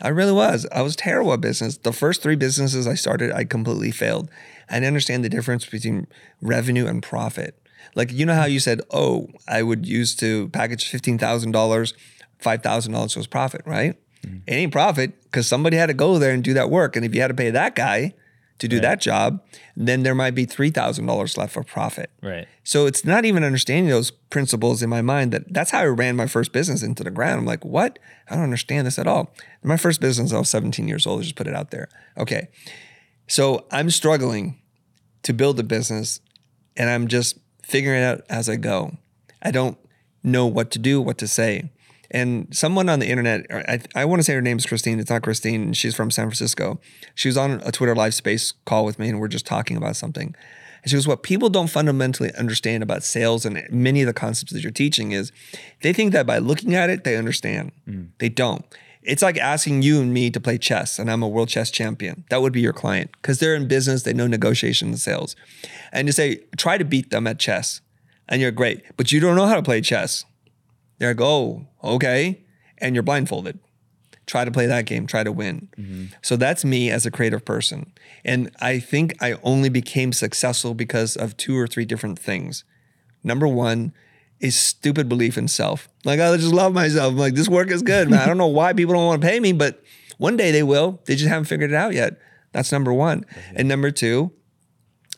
I really was. I was terrible at business. The first three businesses I started, I completely failed. I didn't understand the difference between revenue and profit. Like, you know how you said, oh, I would use to package fifteen thousand dollars, five thousand dollars was profit, right? Mm-hmm. It ain't profit because somebody had to go there and do that work. And if you had to pay that guy to do right. that job, then there might be three thousand dollars left for profit. Right. So it's not even understanding those principles in my mind. That that's how I ran my first business into the ground. I'm like, what? I don't understand this at all. My first business, I was seventeen years old. I just put it out there. Okay. So I'm struggling to build a business, and I'm just figuring it out as I go. I don't know what to do, what to say. And someone on the internet, I, I want to say her name is Christine. It's not Christine. She's from San Francisco. She was on a Twitter live space call with me, and we're just talking about something. And she goes, what people don't fundamentally understand about sales and many of the concepts that you're teaching is they think that by looking at it, they understand. Mm. They don't. It's like asking you and me to play chess, and I'm a world chess champion. That would be your client because they're in business. They know negotiation and sales. And you say, try to beat them at chess, and you're great, but you don't know how to play chess. They're like, oh, okay. And you're blindfolded. Try to play that game. Try to win. Mm-hmm. So that's me as a creative person. And I think I only became successful because of two or three different things. Number one is stupid belief in self. Like, I just love myself. I'm like, this work is good, man. I don't know why people don't want to pay me, but One day they will. They just haven't figured it out yet. That's number one. Mm-hmm. And number two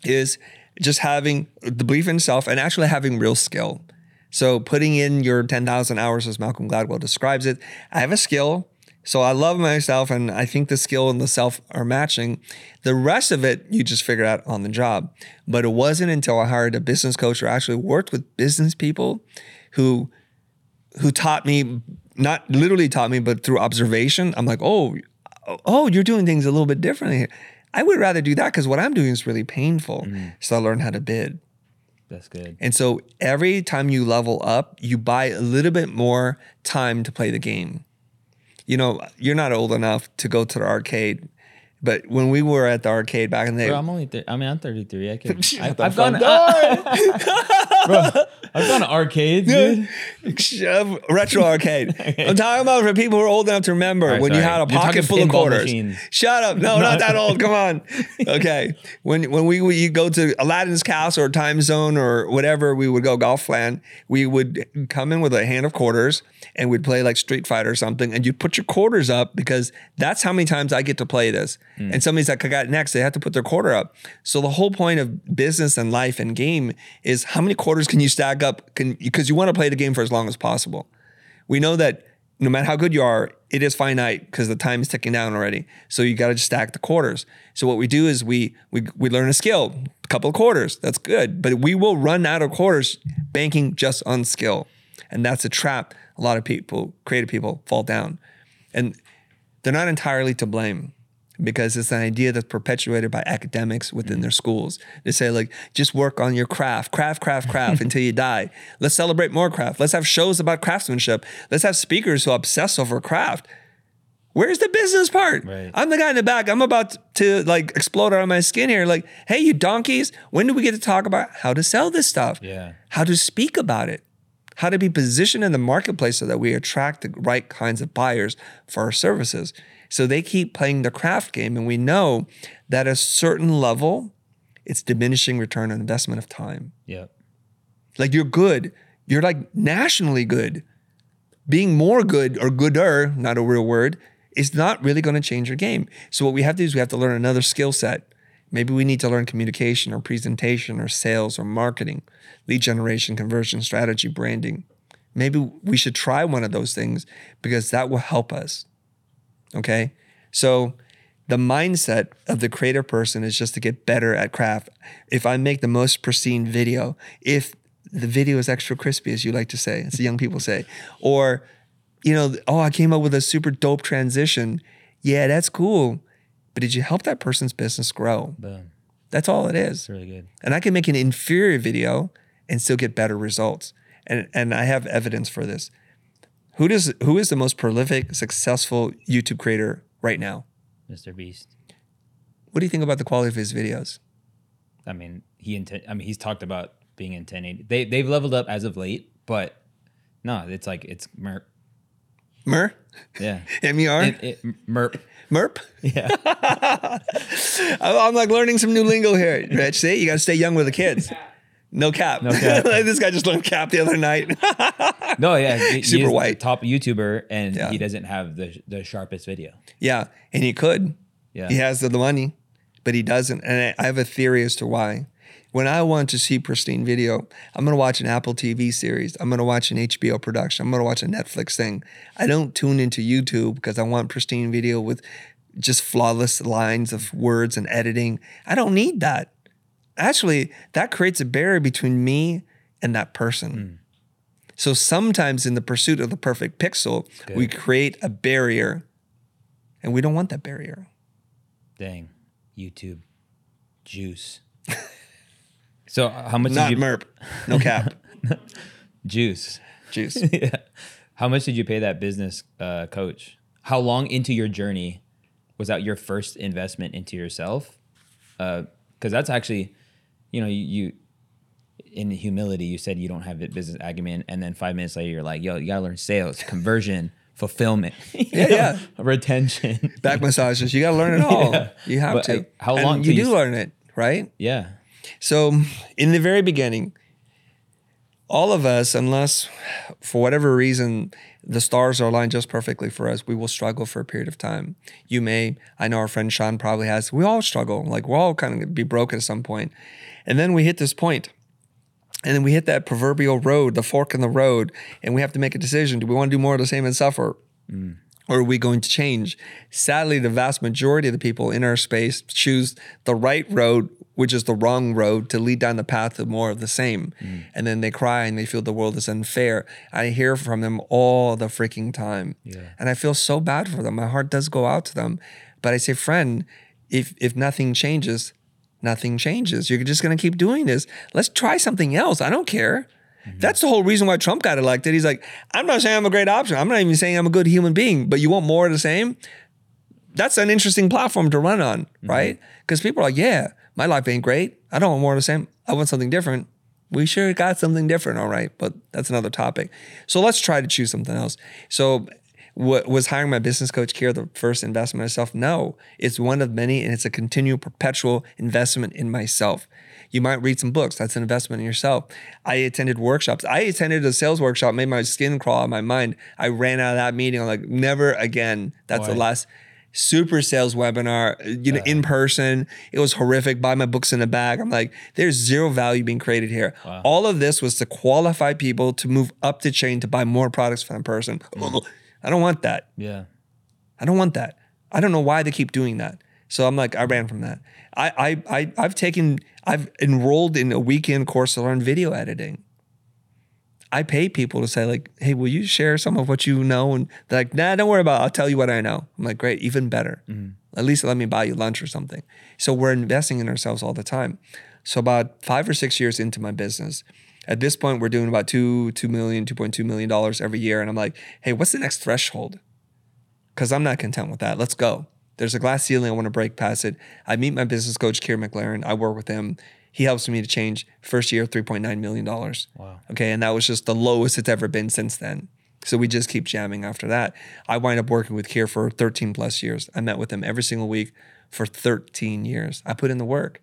is just having the belief in self and actually having real skill. So putting in your ten thousand hours, as Malcolm Gladwell describes it, I have a skill. So I love myself, and I think the skill and the self are matching. The rest of it, you just figure out on the job. But it wasn't until I hired a business coach or actually worked with business people who who taught me, not literally taught me, but through observation. I'm like, oh, oh, you're doing things a little bit differently here. I would rather do that because what I'm doing is really painful. Mm. So I learned how to bid. That's good. And so every time you level up, you buy a little bit more time to play the game. You know, you're not old enough to go to the arcade, but when we were at the arcade back in the day, bro, I'm only, th- I mean, I'm thirty-three. I can. I, I've gone. I, bro, I've gone to arcades, dude. Retro arcade. Okay. I'm talking about for people who are old enough to remember right, when sorry. you had a you're pocket full of quarters. Machines. Shut up! No, not that old. Come on. Okay, when when we would you go to Aladdin's Castle or Time Zone or whatever, we would go Golfland. We would come in with a hand of quarters and we'd play like Street Fighter or something, and you'd put your quarters up because that's how many times I get to play this. Mm. And somebody's like, I got next. They have to put their quarter up. So the whole point of business and life and game is how many quarters can you stack up? Can because you want to play the game for as long as possible. We know that no matter how good you are, it is finite because the time is ticking down already. So you got to just stack the quarters. So what we do is we we we learn a skill, a couple of quarters. That's good, but we will run out of quarters banking just on skill, and that's a trap. A lot of people, creative people, fall down, and they're not entirely to blame. Because it's an idea that's perpetuated by academics within their schools. They say, like, just work on your craft, craft, craft, craft until you die. Let's celebrate more craft. Let's have shows about craftsmanship. Let's have speakers who obsess over craft. Where's the business part? Right. I'm the guy in the back. I'm about to, like, explode out of my skin here. Like, hey, you donkeys, when do we get to talk about how to sell this stuff? Yeah. How to speak about it? How to be positioned in the marketplace so that we attract the right kinds of buyers for our services? So they keep playing the craft game, and we know that at a certain level, it's diminishing return on investment of time. Yeah. Like you're good. You're like nationally good. Being more good or gooder, not a real word, is not really going to change your game. So what we have to do is we have to learn another skill set. Maybe we need to learn communication or presentation or sales or marketing, lead generation, conversion, strategy, branding. Maybe we should try one of those things because that will help us. Okay, so the mindset of the creative person is just to get better at craft. If I make the most pristine video, if the video is extra crispy, as you like to say, as the young people say, or, you know, oh, I came up with a super dope transition. Yeah, that's cool. But did you help that person's business grow? Boom. That's all it is. That's really good. And I can make an inferior video and still get better results. And and I have evidence for this. Who does who is the most prolific, successful YouTube creator right now? Mister Beast. What do you think about the quality of his videos? I mean, he inten- I mean, he's talked about being in ten eighty. They they've leveled up as of late, but no, it's like it's merp. Mer? Yeah. M E R? It, it, merp. Merp? Yeah. I'm like learning some new lingo here, Rich. See, you got to stay young with the kids. No cap. No cap. This guy just learned cap the other night. No, yeah. He, Super he's white. Top YouTuber, and yeah. He doesn't have the the sharpest video. Yeah, and he could. Yeah. He has the, the money, but he doesn't. And I, I have a theory as to why. When I want to see pristine video, I'm going to watch an Apple T V series. I'm going to watch an H B O production. I'm going to watch a Netflix thing. I don't tune into YouTube because I want pristine video with just flawless lines of words and editing. I don't need that. Actually, that creates a barrier between me and that person. Mm. So sometimes in the pursuit of the perfect pixel, Good. we create a barrier, and we don't want that barrier. Dang, YouTube juice. So how much? Not did you... merp, no cap. Juice, juice. Yeah. How much did you pay that business uh, coach? How long into your journey was that your first investment into yourself? Uh, because that's actually. You know, you, you in humility, you said you don't have business acumen, and then five minutes later, you're like, "Yo, you gotta learn sales, conversion, fulfillment, yeah, know, yeah, retention, back massages. You gotta learn it all. Yeah. You have but to. I, how long and you do you learn it, right? Yeah. So, in the very beginning, all of us, unless for whatever reason the stars are aligned just perfectly for us. We will struggle for a period of time. You may, I know our friend Sean probably has, we all struggle. Like we're all kind of be broke at some point. And then we hit this point. And then we hit that proverbial road, the fork in the road, and we have to make a decision. Do we want to do more of the same and suffer? Mm. Or are we going to change? Sadly, the vast majority of the people in our space choose the right road, which is the wrong road, to lead down the path of more of the same. Mm. And then they cry and they feel the world is unfair. I hear from them all the freaking time. Yeah. And I feel so bad for them. My heart does go out to them. But I say, friend, if if nothing changes, nothing changes. You're just going to keep doing this. Let's try something else. I don't care. Mm-hmm. That's the whole reason why Trump got elected. He's like, I'm not saying I'm a great option. I'm not even saying I'm a good human being, but you want more of the same? That's an interesting platform to run on, mm-hmm. right? Because people are like, yeah, my life ain't great. I don't want more of the same. I want something different. We sure got something different, all right, but that's another topic. So let's try to choose something else. So What, was hiring my business coach, Keir, the first investment in myself? No, it's one of many, and it's a continual, perpetual investment in myself. You might read some books. That's an investment in yourself. I attended workshops. I attended a sales workshop, made my skin crawl out of my mind. I ran out of that meeting. I'm like, never again. That's Boy. the last super sales webinar, you know, uh, in person. It was horrific. Buy my books in a bag. I'm like, there's zero value being created here. Wow. All of this was to qualify people to move up the chain to buy more products from that person. Mm. I don't want that. Yeah. I don't want that. I don't know why they keep doing that. So I'm like, I ran from that. I, I, I, I've taken, I've enrolled in a weekend course to learn video editing. I pay people to say like, hey, will you share some of what you know? And they're like, nah, don't worry about it. I'll tell you what I know. I'm like, great, even better. Mm-hmm. At least let me buy you lunch or something. So we're investing in ourselves all the time. So about five or six years into my business, at this point, we're doing about two, two million, two point two million dollars every year. And I'm like, hey, what's the next threshold? Because I'm not content with that. Let's go. There's a glass ceiling. I want to break past it. I meet my business coach, Keir McLaren. I work with him. He helps me to change. First year, three point nine million dollars. Wow. Okay. And that was just the lowest it's ever been since then. So we just keep jamming after that. I wind up working with Keir for thirteen plus years. I met with him every single week for thirteen years. I put in the work.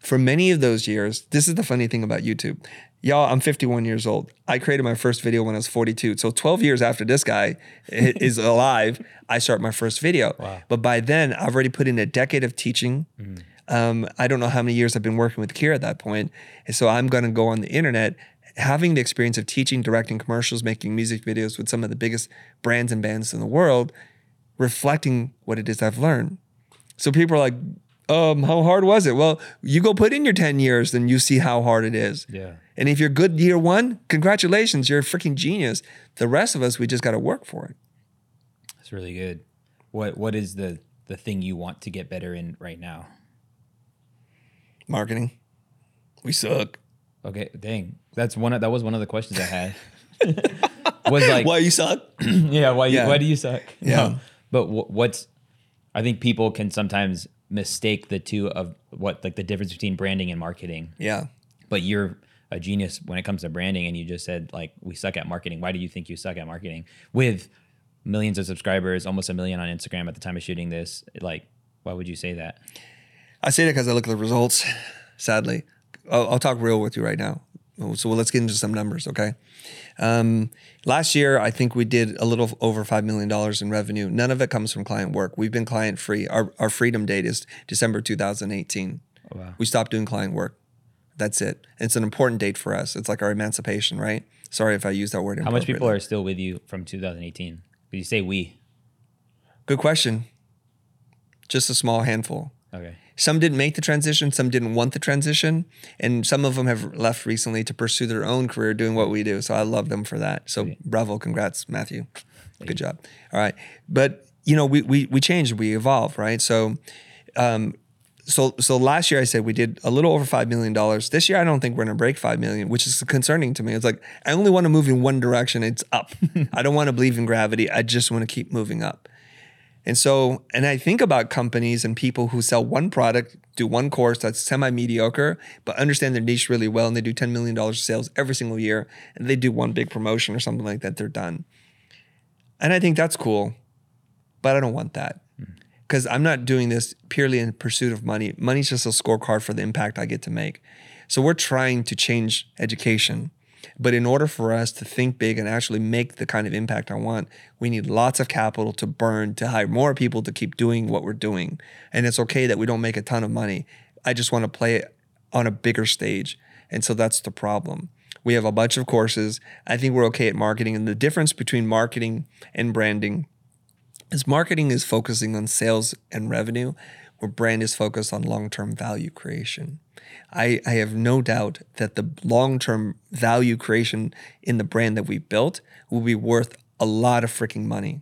For many of those years, this is the funny thing about YouTube. Y'all, I'm fifty-one years old. I created my first video when I was forty-two. So twelve years after this guy is alive, I start my first video. Wow. But by then, I've already put in a decade of teaching. Mm. Um, I don't know how many years I've been working with Keir at that point. And so I'm going to go on the internet, having the experience of teaching, directing commercials, making music videos with some of the biggest brands and bands in the world, reflecting what it is I've learned. So people are like, Um, how hard was it? Well, you go put in your ten years, then you see how hard it is. Yeah. And if you're good year one, congratulations, you're a freaking genius. The rest of us, we just got to work for it. That's really good. What What is the, the thing you want to get better in right now? Marketing. We suck. Okay, dang. That's one. Of, that was one of the questions I had. was like, why you suck? yeah, why you, yeah. Why do you suck? Yeah. No. But w- what's, I think people can sometimes mistake the two of what, like the difference between branding and marketing. Yeah. But you're a genius when it comes to branding, and you just said like, we suck at marketing. Why do you think you suck at marketing? With millions of subscribers, almost a million on Instagram at the time of shooting this, like, why would you say that? I say that because I look at the results, sadly. I'll, I'll talk real with you right now. So well, let's get into some numbers, okay? Um, last year, I think we did a little over five million dollars in revenue. None of it comes from client work. We've been client free. Our, our freedom date is December two thousand eighteen. Oh, wow. We stopped doing client work. That's it. It's an important date for us. It's like our emancipation, right? Sorry if I used that word inappropriately. How much people are still with you from two thousand eighteen? Did you say we? Good question. Just a small handful. Okay. Some didn't make the transition, some didn't want the transition, and some of them have left recently to pursue their own career doing what we do. So I love them for that. So yeah. Bravo, congrats, Matthew. Thank Good you. Job. All right. But, you know, we we we change, we evolve, right? So um, so so last year I said we did a little over five million dollars. This year I don't think we're going to break five million dollars, which is concerning to me. It's like I only want to move in one direction. It's up. I don't want to believe in gravity. I just want to keep moving up. And so, and I think about companies and people who sell one product, do one course that's semi-mediocre, but understand their niche really well, and they do ten million dollars of sales every single year, and they do one big promotion or something like that, they're done. And I think that's cool, but I don't want that. Because I'm not doing this purely in pursuit of money. Money's just a scorecard for the impact I get to make. So we're trying to change education. But in order for us to think big and actually make the kind of impact I want, we need lots of capital to burn, to hire more people to keep doing what we're doing. And it's okay that we don't make a ton of money. I just want to play it on a bigger stage. And so that's the problem. We have a bunch of courses. I think we're okay at marketing. And the difference between marketing and branding is marketing is focusing on sales and revenue, where brand is focused on long-term value creation. I, I have no doubt that the long-term value creation in the brand that we built will be worth a lot of freaking money.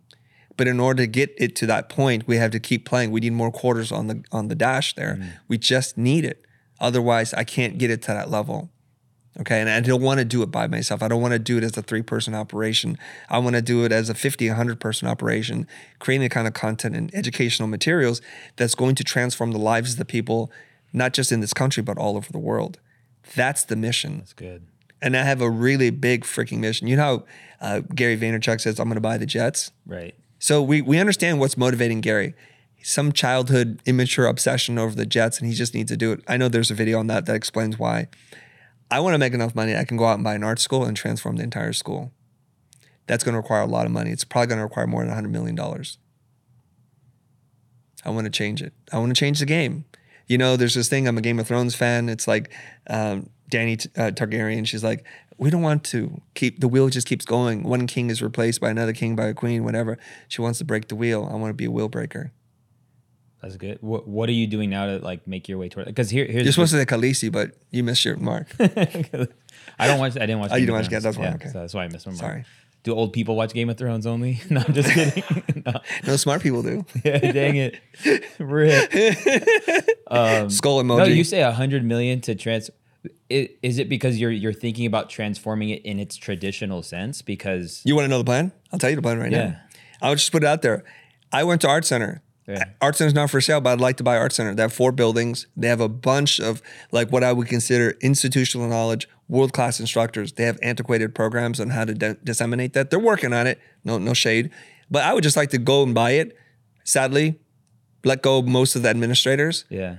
But in order to get it to that point, we have to keep playing. We need more quarters on the on the dash there. Mm. We just need it. Otherwise, I can't get it to that level. Okay, and I don't want to do it by myself. I don't want to do it as a three-person operation. I want to do it as a fifty, one hundred person operation, creating the kind of content and educational materials that's going to transform the lives of the people, not just in this country, but all over the world. That's the mission. That's good. And I have a really big freaking mission. You know how uh, Gary Vaynerchuk says, I'm going to buy the Jets? Right. So we we understand what's motivating Gary. Some childhood immature obsession over the Jets, and he just needs to do it. I know there's a video on that that explains why. I want to make enough money I can go out and buy an art school and transform the entire school. That's going to require a lot of money. It's probably going to require more than one hundred million dollars. I want to change it. I want to change the game. You know, there's this thing, I'm a Game of Thrones fan. It's like um, Dany uh, Targaryen. She's like, we don't want to keep, the wheel just keeps going. One king is replaced by another king, by a queen, whatever. She wants to break the wheel. I want to be a wheel breaker. That's good. What What are you doing now to like make your way toward? Because here, here's you're supposed to say Khaleesi, but you missed your mark. I don't watch. I didn't watch. Oh, Game you didn't watch. Games. That's why. Yeah, okay. So that's why I missed my mark. Sorry. Do old people watch Game of Thrones only? No, I'm just kidding. No. No, smart people do. Yeah, dang it. Rip. Um, Skull emoji. No, you say a hundred million to trans. It, is it because you're you're thinking about transforming it in its traditional sense? Because you want to know the plan? I'll tell you the plan right yeah. now. I'll just put it out there. I went to Art Center. Yeah. Art Center's not for sale, but I'd like to buy Art Center. They have four buildings. They have a bunch of like what I would consider institutional knowledge, world-class instructors. They have antiquated programs on how to de- disseminate that. They're working on it. No, no shade. But I would just like to go and buy it. Sadly, let go of most of the administrators. Yeah.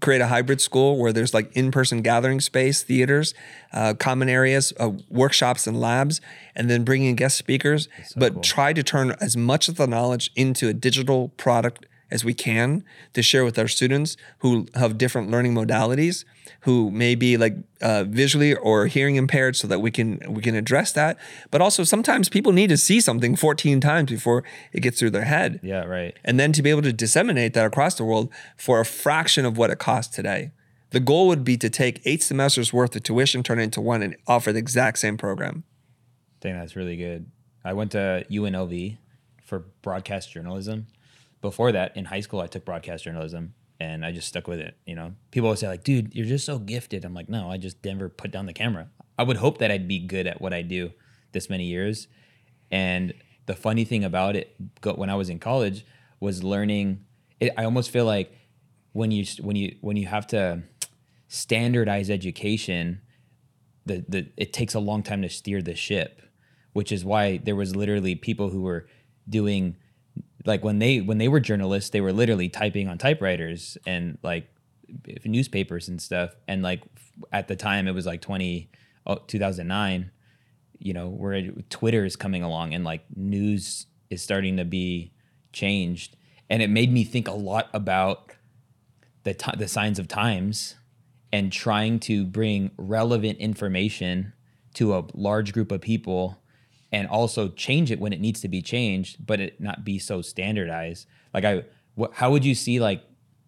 Create a hybrid school where there's like in-person gathering space, theaters, uh, common areas, uh, workshops and labs, and then bring in guest speakers, so but cool. Try to turn as much of the knowledge into a digital product as we can to share with our students who have different learning modalities, who may be like uh, visually or hearing impaired, so that we can we can address that. But also sometimes people need to see something fourteen times before it gets through their head. Yeah, right. And then to be able to disseminate that across the world for a fraction of what it costs today. The goal would be to take eight semesters worth of tuition, turn it into one, and offer the exact same program. Dang, that's really good. I went to U N L V for broadcast journalism. Before that, in high school, I took broadcast journalism, and I just stuck with it. You know, people always say like, "Dude, you're just so gifted." I'm like, "No, I just never put down the camera." I would hope that I'd be good at what I do this many years. And the funny thing about it, when I was in college, was learning. It, I almost feel like when you when you when you have to standardize education, the the it takes a long time to steer the ship, which is why there was literally people who were doing. Like when they when they were journalists, they were literally typing on typewriters and like newspapers and stuff. And like at the time, it was like twenty oh, two thousand nine. You know, where Twitter is coming along and like news is starting to be changed. And it made me think a lot about the t- the signs of times and trying to bring relevant information to a large group of people. And also change it when it needs to be changed, but it not be so standardized. Like I, wh- how would you see like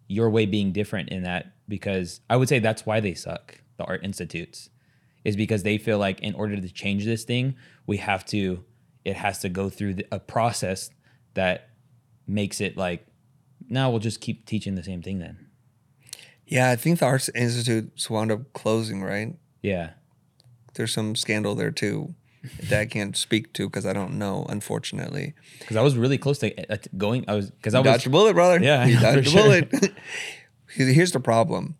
your way being different in that? Because I would say that's why they suck, the art institutes, is because they feel like in order to change this thing, we have to, it has to go through the, a process that makes it like, no, we'll just keep teaching the same thing then. Yeah, I think the arts institutes wound up closing, right? Yeah. There's some scandal there too. That I can't speak to because I don't know, unfortunately. Because I was really close to uh, going. I was because I was dodged a bullet, brother. Yeah, you dodged a bullet. Here's the problem: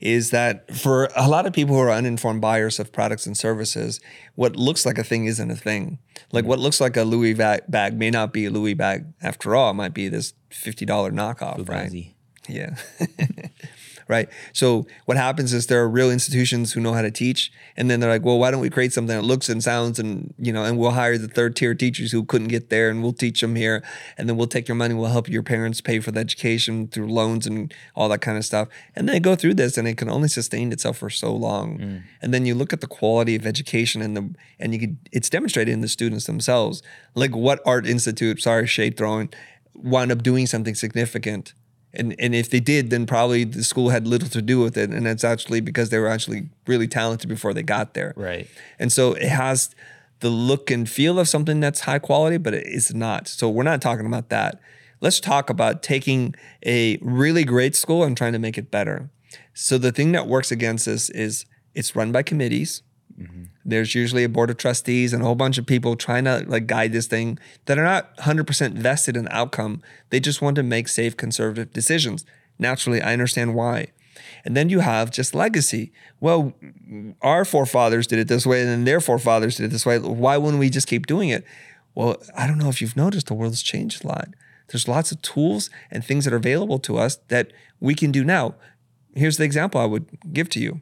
is that for a lot of people who are uninformed buyers of products and services, what looks like a thing isn't a thing. Like mm-hmm. what looks like a Louis va- bag may not be a Louis bag after all. It might be this fifty dollar knockoff, Fugazi. Right? Yeah. right? So what happens is there are real institutions who know how to teach, and then they're like, well, why don't we create something that looks and sounds, and you know, and we'll hire the third tier teachers who couldn't get there, and we'll teach them here, and then we'll take your money, we'll help your parents pay for the education through loans and all that kind of stuff. And then they go through this, and it can only sustain itself for so long. Mm. And then you look at the quality of education, and the and you could, it's demonstrated in the students themselves, like what art institute, sorry, shade throwing, wound up doing something significant. And and if they did, then probably the school had little to do with it. And that's actually because they were actually really talented before they got there. Right. And so it has the look and feel of something that's high quality, but it's not. So we're not talking about that. Let's talk about taking a really great school and trying to make it better. So the thing that works against us is it's run by committees. Mm-hmm. There's usually a board of trustees and a whole bunch of people trying to like guide this thing that are not one hundred percent vested in outcome. They just want to make safe, conservative decisions. Naturally, I understand why. And then you have just legacy. Well, our forefathers did it this way, and then their forefathers did it this way. Why wouldn't we just keep doing it? Well, I don't know if you've noticed, the world's changed a lot. There's lots of tools and things that are available to us that we can do now. Here's the example I would give to you.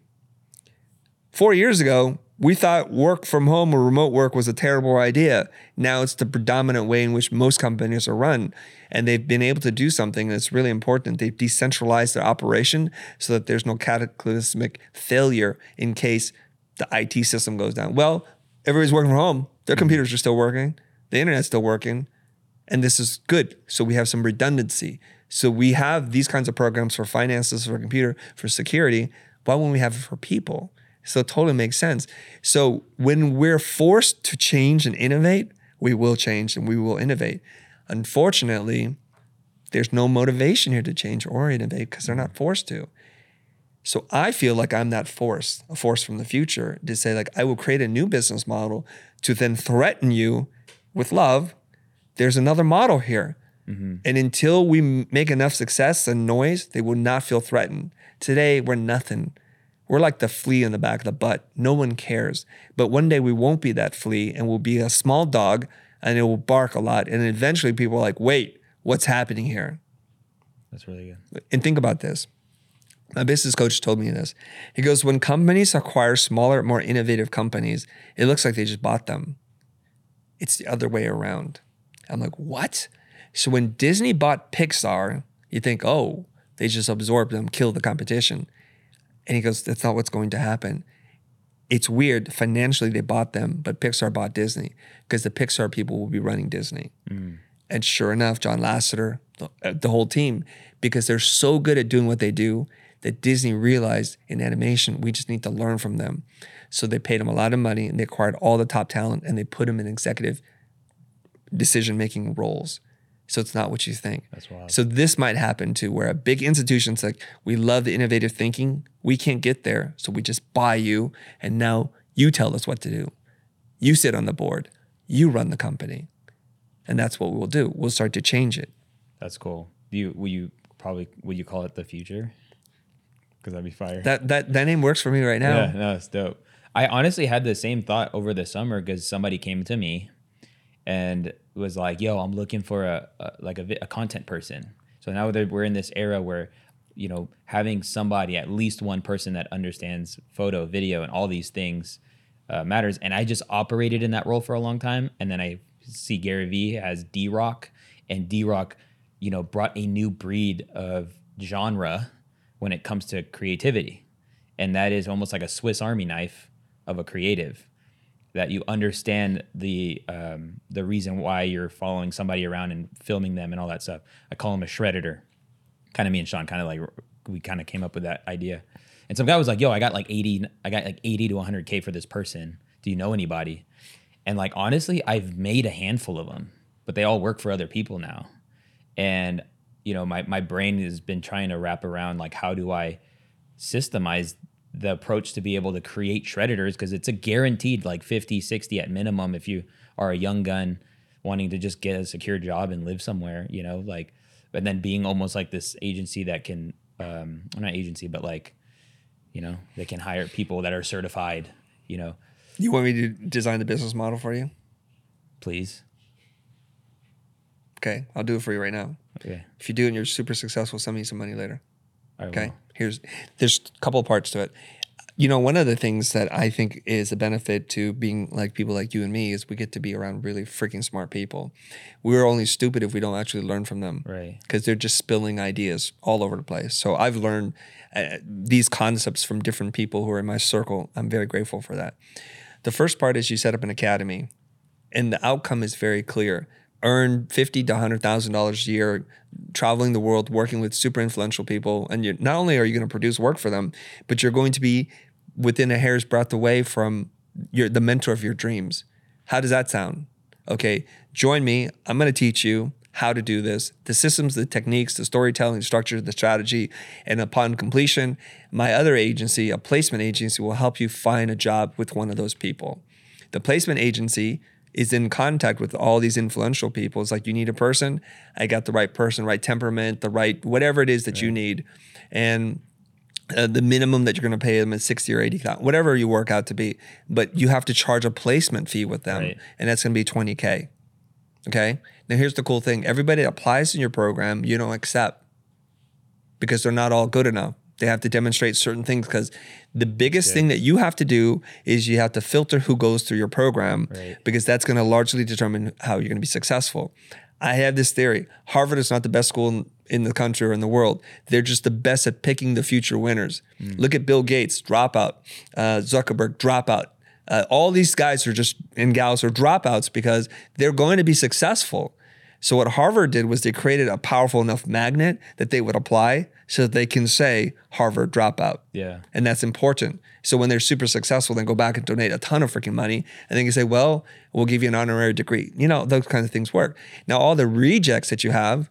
Four years ago, we thought work from home or remote work was a terrible idea. Now it's the predominant way in which most companies are run. And they've been able to do something that's really important. They've decentralized their operation so that there's no cataclysmic failure in case the I T system goes down. Well, everybody's working from home. Their computers are still working. The internet's still working. And this is good. So we have some redundancy. So we have these kinds of programs for finances, for computer, for security. Why wouldn't we have it for people? So it totally makes sense. So when we're forced to change and innovate, we will change and we will innovate. Unfortunately, there's no motivation here to change or innovate because they're not forced to. So I feel like I'm that force, a force from the future, to say like, I will create a new business model to then threaten you with love. There's another model here. Mm-hmm. And until we make enough success and noise, they will not feel threatened. Today, we're nothing. We're like the flea in the back of the butt. No one cares. But one day we won't be that flea, and we'll be a small dog, and it will bark a lot. And eventually people are like, wait, what's happening here? That's really good. And think about this. My business coach told me this. He goes, when companies acquire smaller, more innovative companies, it looks like they just bought them. It's the other way around. I'm like, what? So when Disney bought Pixar, you think, oh, they just absorbed them, killed the competition. And he goes, that's not what's going to happen. It's weird. Financially, they bought them, but Pixar bought Disney because the Pixar people will be running Disney. Mm. And sure enough, John Lasseter, the, the whole team, because they're so good at doing what they do that Disney realized in animation, we just need to learn from them. So they paid them a lot of money and they acquired all the top talent and they put them in executive decision-making roles. So it's not what you think. That's wild. So this might happen too, where a big institution's like, we love the innovative thinking. We can't get there, so we just buy you, and now you tell us what to do. You sit on the board. You run the company. And that's what we'll do. We'll start to change it. That's cool. You will you probably, will you call it the future? Because that'd be fire. That, that, that name works for me right now. Yeah, no, it's dope. I honestly had the same thought over the summer because somebody came to me and was like, yo, I'm looking for a, a like a, a content person. So now that we're in this era where, you know, having somebody, at least one person that understands photo, video, and all these things uh, matters. And I just operated in that role for a long time. And then I see Gary Vee as D-Rock, and D-Rock, you know, brought a new breed of genre when it comes to creativity. And that is almost like a Swiss Army knife of a creative, that you understand the um, the reason why you're following somebody around and filming them and all that stuff. I call him a shredditor. Kind of me and Sean kind of like, we kind of came up with that idea. And some guy was like, yo, I got like eighty, I got like eighty to one hundred K for this person. Do you know anybody? And like, honestly, I've made a handful of them, but they all work for other people now. And, you know, my, my brain has been trying to wrap around like, how do I systemize the approach to be able to create shredditors, because it's a guaranteed like fifty, sixty at minimum if you are a young gun wanting to just get a secure job and live somewhere, you know, like, and then being almost like this agency that can, um, not agency, but like, you know, they can hire people that are certified, you know. You want me to design the business model for you? Please. Okay, I'll do it for you right now. Okay. If you do and you're super successful, send me some money later. I okay. Will. Here's there's a couple of parts to it. You know, one of the things that I think is a benefit to being like people like you and me is we get to be around really freaking smart people. We're only stupid if we don't actually learn from them. Right. Because they're just spilling ideas all over the place. So I've learned uh, these concepts from different people who are in my circle. I'm very grateful for that. The first part is you set up an academy, and the outcome is very clear. Earn fifty thousand to one hundred thousand dollars a year traveling the world, working with super influential people. And you're, not only are you going to produce work for them, but you're going to be within a hair's breadth away from your, the mentor of your dreams. How does that sound? Okay, join me. I'm going to teach you how to do this, the systems, the techniques, the storytelling, the structure, the strategy. And upon completion, my other agency, a placement agency, will help you find a job with one of those people. The placement agency is in contact with all these influential people. It's like, you need a person, I got the right person, right temperament, the right, whatever it is that right. you need. And uh, the minimum that you're gonna pay them is sixty or eighty thousand, whatever you work out to be, but you have to charge a placement fee with them. Right. And that's gonna be twenty K, okay? Now here's the cool thing. Everybody that applies in your program, you don't accept because they're not all good enough. They have to demonstrate certain things, because the biggest yeah. thing that you have to do is you have to filter who goes through your program, right. because that's going to largely determine how you're going to be successful. I have this theory. Harvard is not the best school in, in the country or in the world. They're just the best at picking the future winners. Mm. Look at Bill Gates, dropout. Uh, Zuckerberg, dropout. Uh, all these guys are just, and gals are dropouts, because they're going to be successful. So what Harvard did was they created a powerful enough magnet that they would apply so that they can say Harvard dropout. Yeah. And that's important. So when they're super successful, then go back and donate a ton of freaking money. And then you say, well, we'll give you an honorary degree. You know, those kinds of things work. Now, all the rejects that you have,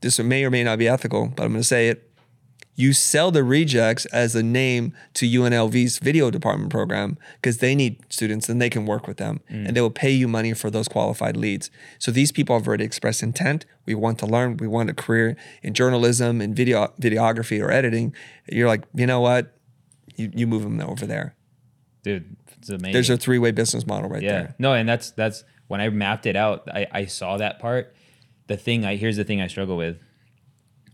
this may or may not be ethical, but I'm going to say it. You sell the rejects as a name to U N L V's video department program, because they need students and they can work with them, mm. and they will pay you money for those qualified leads. So these people have already expressed intent. We want to learn. We want a career in journalism and video videography or editing. You're like, you know what? You, you move them over there. Dude, it's amazing. There's a three-way business model right yeah. there. No, and that's that's when I mapped it out, I, I saw that part. The thing I here's the thing I struggle with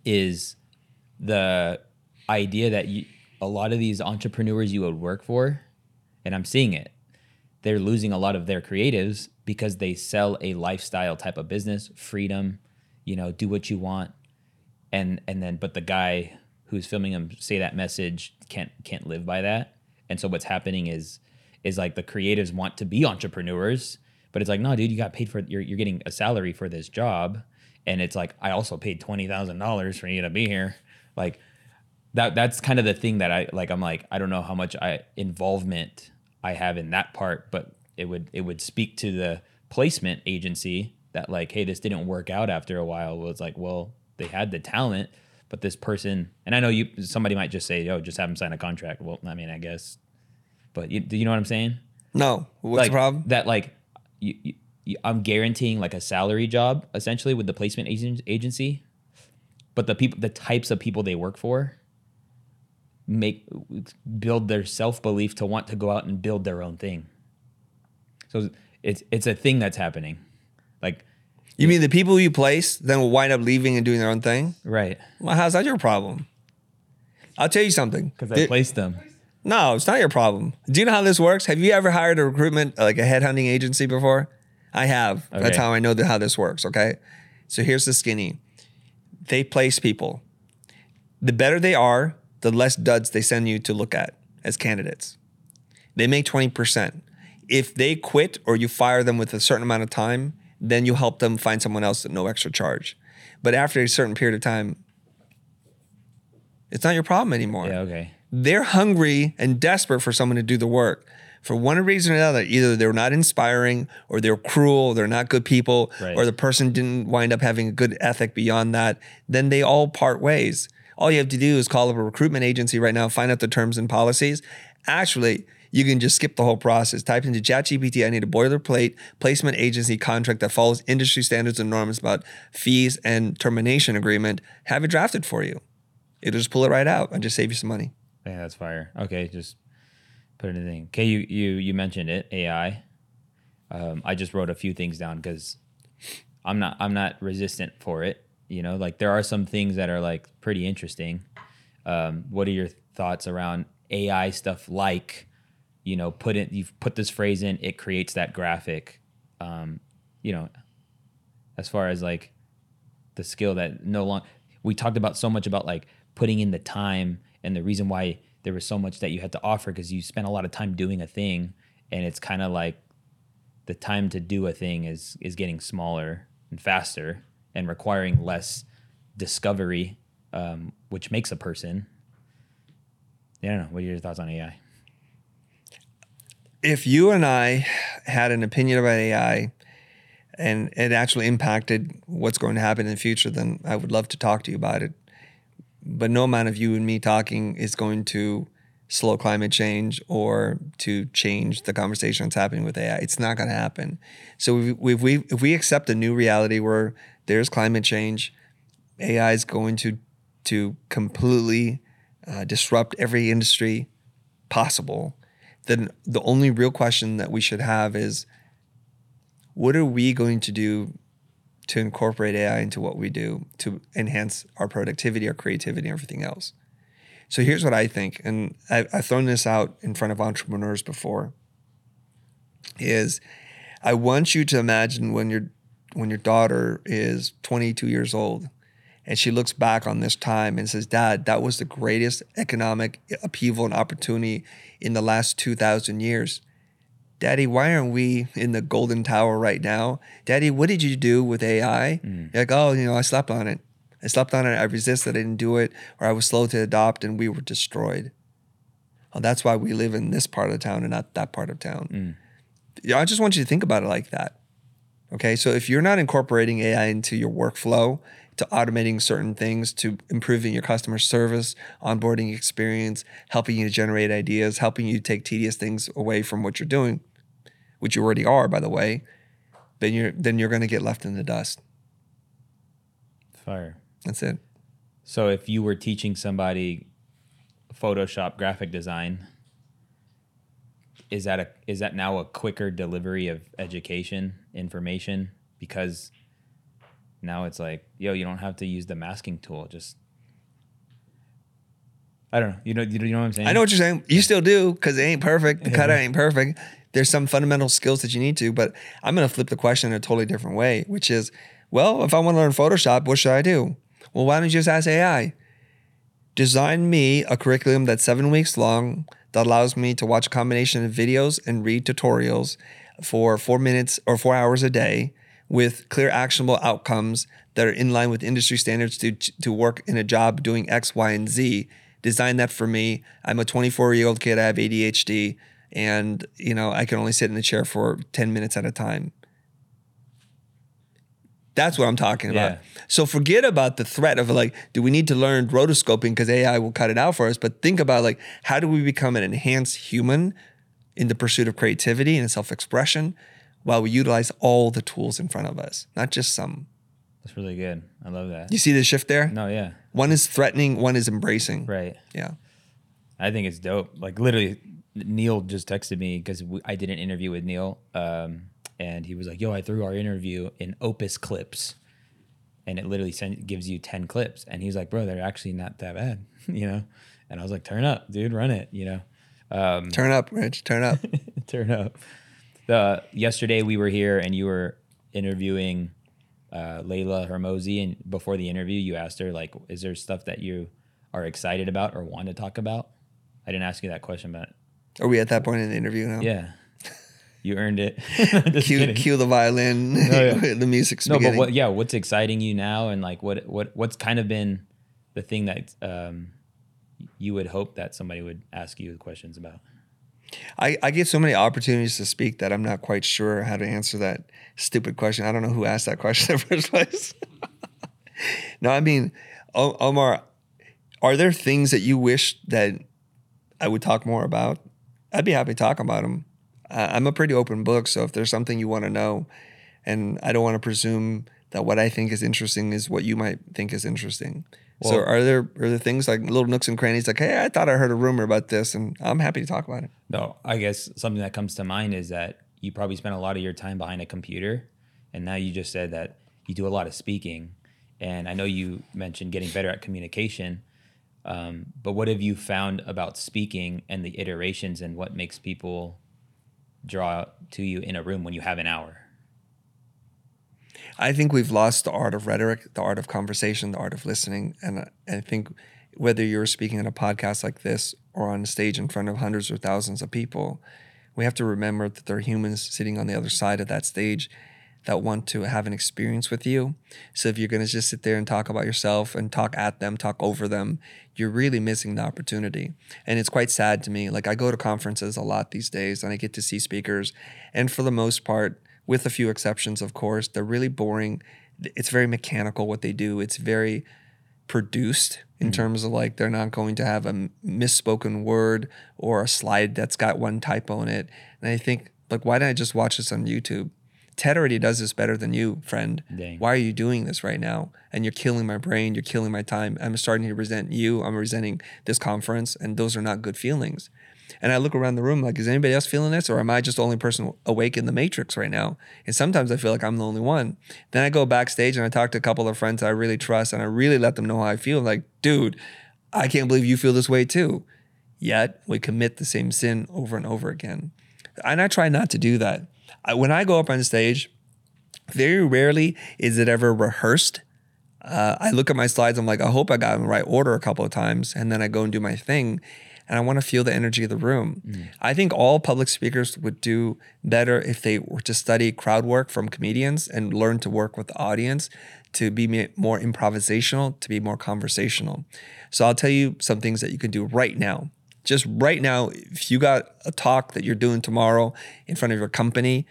is the idea that you, a lot of these entrepreneurs you would work for, and I'm seeing it, they're losing a lot of their creatives because they sell a lifestyle type of business, freedom, you know, do what you want. And and then, but the guy who's filming them say that message can't can't live by that. And so what's happening is, is like the creatives want to be entrepreneurs, but it's like, no, dude, you got paid for, you're you're getting a salary for this job. And it's like, I also paid twenty thousand dollars for you to be here. Like that that's kind of the thing that I like I'm like I don't know how much I involvement I have in that part, but it would it would speak to the placement agency that like, hey, this didn't work out after a while. Well, it's like, well, they had the talent, but this person, and I know you somebody might just say, yo, just have them sign a contract. Well, I mean, I guess, but you, do you know what I'm saying? No. What's like, the problem? That like you, you, you, I'm guaranteeing like a salary job essentially with the placement agency. But the people, the types of people they work for, make build their self-belief to want to go out and build their own thing. So it's it's a thing that's happening. Like, you mean the people you place then will wind up leaving and doing their own thing? Right. Well, how's that your problem? I'll tell you something. Because I placed them. No, it's not your problem. Do you know how this works? Have you ever hired a recruitment, like a headhunting agency before? I have. Okay. That's how I know that how this works. Okay. So here's the skinny. They place people. The better they are, the less duds they send you to look at as candidates. They make twenty percent. If they quit or you fire them with a certain amount of time, then you help them find someone else at no extra charge. But after a certain period of time, it's not your problem anymore. Yeah, okay. They're hungry and desperate for someone to do the work. For one reason or another, either they were not inspiring, or they were cruel, they're not good people, right. or the person didn't wind up having a good ethic beyond that, then they all part ways. All you have to do is call up a recruitment agency right now, find out the terms and policies. Actually, you can just skip the whole process. Type into ChatGPT, I need a boilerplate placement agency contract that follows industry standards and norms about fees and termination agreement. Have it drafted for you. It'll just pull it right out and just save you some money. Yeah, that's fire. Okay, just... Put it in the thing. Okay, you, you, you mentioned it, A I. Um, I just wrote a few things down because I'm not I'm not resistant for it. You know, like there are some things that are like pretty interesting. Um, what are your thoughts around A I stuff? Like, you know, put it, you've put this phrase in, it creates that graphic. Um, you know, as far as like the skill that no long, we talked about so much about like putting in the time and the reason why there was so much that you had to offer because you spent a lot of time doing a thing, and it's kind of like the time to do a thing is is getting smaller and faster and requiring less discovery, um, which makes a person. I don't know. What are your thoughts on A I? If you and I had an opinion about A I and it actually impacted what's going to happen in the future, then I would love to talk to you about it. But no amount of you and me talking is going to slow climate change or to change the conversation that's happening with A I. It's not going to happen. So if we, if we, if we accept a new reality where there's climate change, A I is going to, to completely uh, disrupt every industry possible, then the only real question that we should have is, what are we going to do to incorporate A I into what we do to enhance our productivity, our creativity, and everything else? So here's what I think, and I, I've thrown this out in front of entrepreneurs before, is I want you to imagine when your when your daughter is twenty-two years old and she looks back on this time and says, Dad, that was the greatest economic upheaval and opportunity in the last two thousand years. Daddy, why aren't we in the golden tower right now? Daddy, what did you do with A I? Mm. You're like, oh, you know, I slept on it. I slept on it. I resisted. I didn't do it. Or I was slow to adopt and we were destroyed. Well, that's why we live in this part of the town and not that part of town. Mm. Yeah, I just want you to think about it like that. Okay, so if you're not incorporating A I into your workflow, to automating certain things, to improving your customer service, onboarding experience, helping you to generate ideas, helping you take tedious things away from what you're doing, which you already are, by the way, then you're then you're gonna get left in the dust. Fire. That's it. So if you were teaching somebody Photoshop graphic design, is that a is that now a quicker delivery of education, information? Because now it's like, yo, you don't have to use the masking tool, just I don't know. You know, you know what I'm saying? I know what you're saying. You still do, because it ain't perfect. The cutout ain't perfect. There's some fundamental skills that you need to, but I'm going to flip the question in a totally different way, which is, well, if I want to learn Photoshop, what should I do? Well, why don't you just ask A I? Design me a curriculum that's seven weeks long that allows me to watch a combination of videos and read tutorials for four minutes or four hours a day with clear actionable outcomes that are in line with industry standards to, to work in a job doing X, Y, and Z. Design that for me. I'm a twenty-four-year-old kid. I have A D H D. And, you know, I can only sit in a chair for ten minutes at a time. That's what I'm talking about. Yeah. So forget about the threat of like, do we need to learn rotoscoping because A I will cut it out for us? But think about like, how do we become an enhanced human in the pursuit of creativity and self-expression while we utilize all the tools in front of us, not just some. That's really good. I love that. You see the shift there? No, yeah. One is threatening, one is embracing. Right. Yeah. I think it's dope. Like literally, Neil just texted me because I did an interview with Neil, um, and he was like, yo, I threw our interview in Opus Clips, and it literally send, gives you ten clips. And he's like, bro, they're actually not that bad, you know? And I was like, turn up, dude, run it, you know? Um, turn up, Rich, turn up. turn up. The, yesterday we were here and you were interviewing uh, Layla Hermosi, and before the interview, you asked her, like, is there stuff that you are excited about or want to talk about? I didn't ask you that question, but... Are we at that point in the interview now? Yeah. You earned it. cue, cue the violin, oh, yeah. The music's no, beginning. But what, yeah, what's exciting you now, and like what what what's kind of been the thing that um, you would hope that somebody would ask you questions about? I, I get so many opportunities to speak that I'm not quite sure how to answer that stupid question. I don't know who asked that question in the first place. No, I mean, o- Omar, are there things that you wish that I would talk more about? I'd be happy to talk about them. Uh, I'm a pretty open book, so if there's something you want to know, and I don't want to presume that what I think is interesting is what you might think is interesting. Well, so are there are there things like little nooks and crannies like, hey, I thought I heard a rumor about this, and I'm happy to talk about it. No, I guess something that comes to mind is that you probably spent a lot of your time behind a computer, and now you just said that you do a lot of speaking, And I know you mentioned getting better at communication, um, but what have you found about speaking and the iterations and what makes people draw to you in a room when you have an hour? I think we've lost the art of rhetoric, the art of conversation, the art of listening. And I think whether you're speaking on a podcast like this or on stage in front of hundreds or thousands of people, we have to remember that there are humans sitting on the other side of that stage that want to have an experience with you. So if you're going to just sit there and talk about yourself and talk at them, talk over them, you're really missing the opportunity. And it's quite sad to me. Like, I go to conferences a lot these days and I get to see speakers. And for the most part, with a few exceptions, of course, they're really boring. It's very mechanical what they do. It's very produced in mm-hmm. terms of, like, they're not going to have a misspoken word or a slide that's got one typo in it. And I think, like, why didn't I just watch this on YouTube? TED already does this better than you, friend. Dang. Why are you doing this right now? And you're killing my brain. You're killing my time. I'm starting to resent you. I'm resenting this conference. And those are not good feelings. And I look around the room like, is anybody else feeling this? Or am I just the only person awake in the matrix right now? And sometimes I feel like I'm the only one. Then I go backstage and I talk to a couple of friends that I really trust. And I really let them know how I feel. I'm like, dude, I can't believe you feel this way too. Yet we commit the same sin over and over again. And I try not to do that. When I go up on stage, very rarely is it ever rehearsed. Uh, I look at my slides, I'm like, I hope I got in the right order a couple of times, and then I go and do my thing, and I want to feel the energy of the room. Mm. I think all public speakers would do better if they were to study crowd work from comedians and learn to work with the audience, to be more improvisational, to be more conversational. So I'll tell you some things that you can do right now. Just right now, if you got a talk that you're doing tomorrow in front of your company,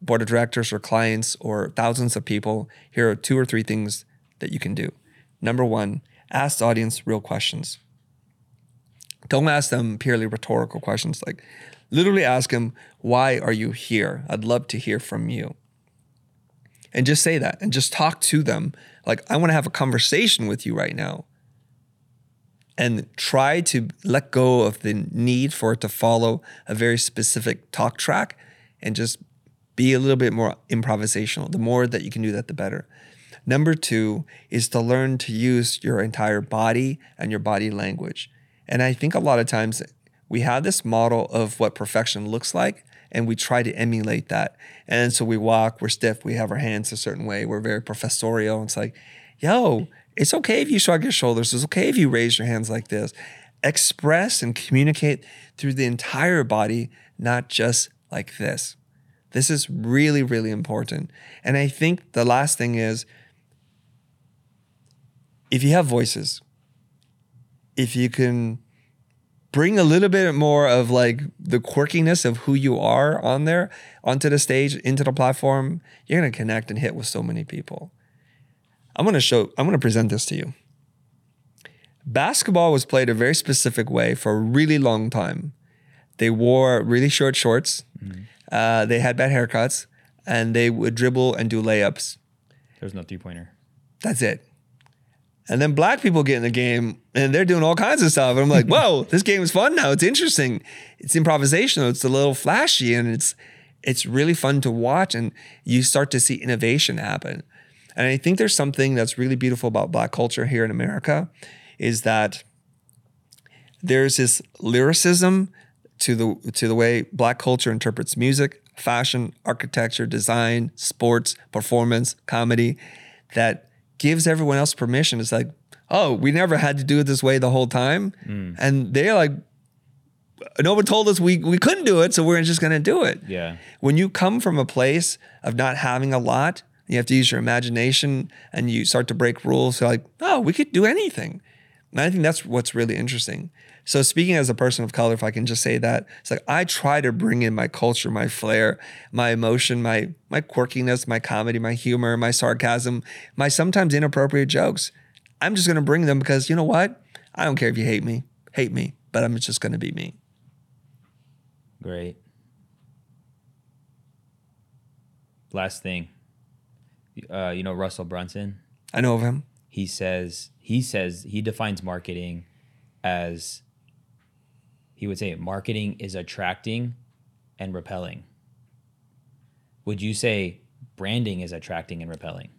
board of directors or clients or thousands of people, here are two or three things that you can do. Number one, ask the audience real questions. Don't ask them purely rhetorical questions. Like, literally ask them, why are you here? I'd love to hear from you. And just say that and just talk to them. Like, I want to have a conversation with you right now. And try to let go of the need for it to follow a very specific talk track and just be a little bit more improvisational. The more that you can do that, the better. Number two is to learn to use your entire body and your body language. And I think a lot of times we have this model of what perfection looks like, and we try to emulate that. And so we walk, we're stiff, we have our hands a certain way, we're very professorial. And it's like, yo, it's okay if you shrug your shoulders. It's okay if you raise your hands like this. Express and communicate through the entire body, not just like this. This is really, really important. And I think the last thing is, if you have voices, if you can bring a little bit more of, like, the quirkiness of who you are on there, onto the stage, into the platform, you're going to connect and hit with so many people. I'm going to show, I'm going to present this to you. Basketball was played a very specific way for a really long time. They wore really short shorts. Mm-hmm. Uh, they had bad haircuts, and they would dribble and do layups. There was no three-pointer. That's it. And then black people get in the game and they're doing all kinds of stuff. And I'm like, whoa, this game is fun now. It's interesting. It's improvisational. It's a little flashy, and it's, it's really fun to watch. And you start to see innovation happen. And I think there's something that's really beautiful about black culture here in America, is that there's this lyricism to the to the way black culture interprets music, fashion, architecture, design, sports, performance, comedy, that gives everyone else permission. It's like, oh, we never had to do it this way the whole time. Mm. And they're like, no one told us we, we couldn't do it, so we're just going to do it. Yeah. When you come from a place of not having a lot, you have to use your imagination and you start to break rules. So like, oh, we could do anything. And I think that's what's really interesting. So speaking as a person of color, if I can just say that, it's like, I try to bring in my culture, my flair, my emotion, my my quirkiness, my comedy, my humor, my sarcasm, my sometimes inappropriate jokes. I'm just going to bring them because, you know what? I don't care if you hate me, hate me, but I'm just going to be me. Great. Last thing. Uh, you know Russell Brunson? I know of him. He says he says he defines marketing as, he would say, marketing is attracting and repelling. Would you say branding is attracting and repelling?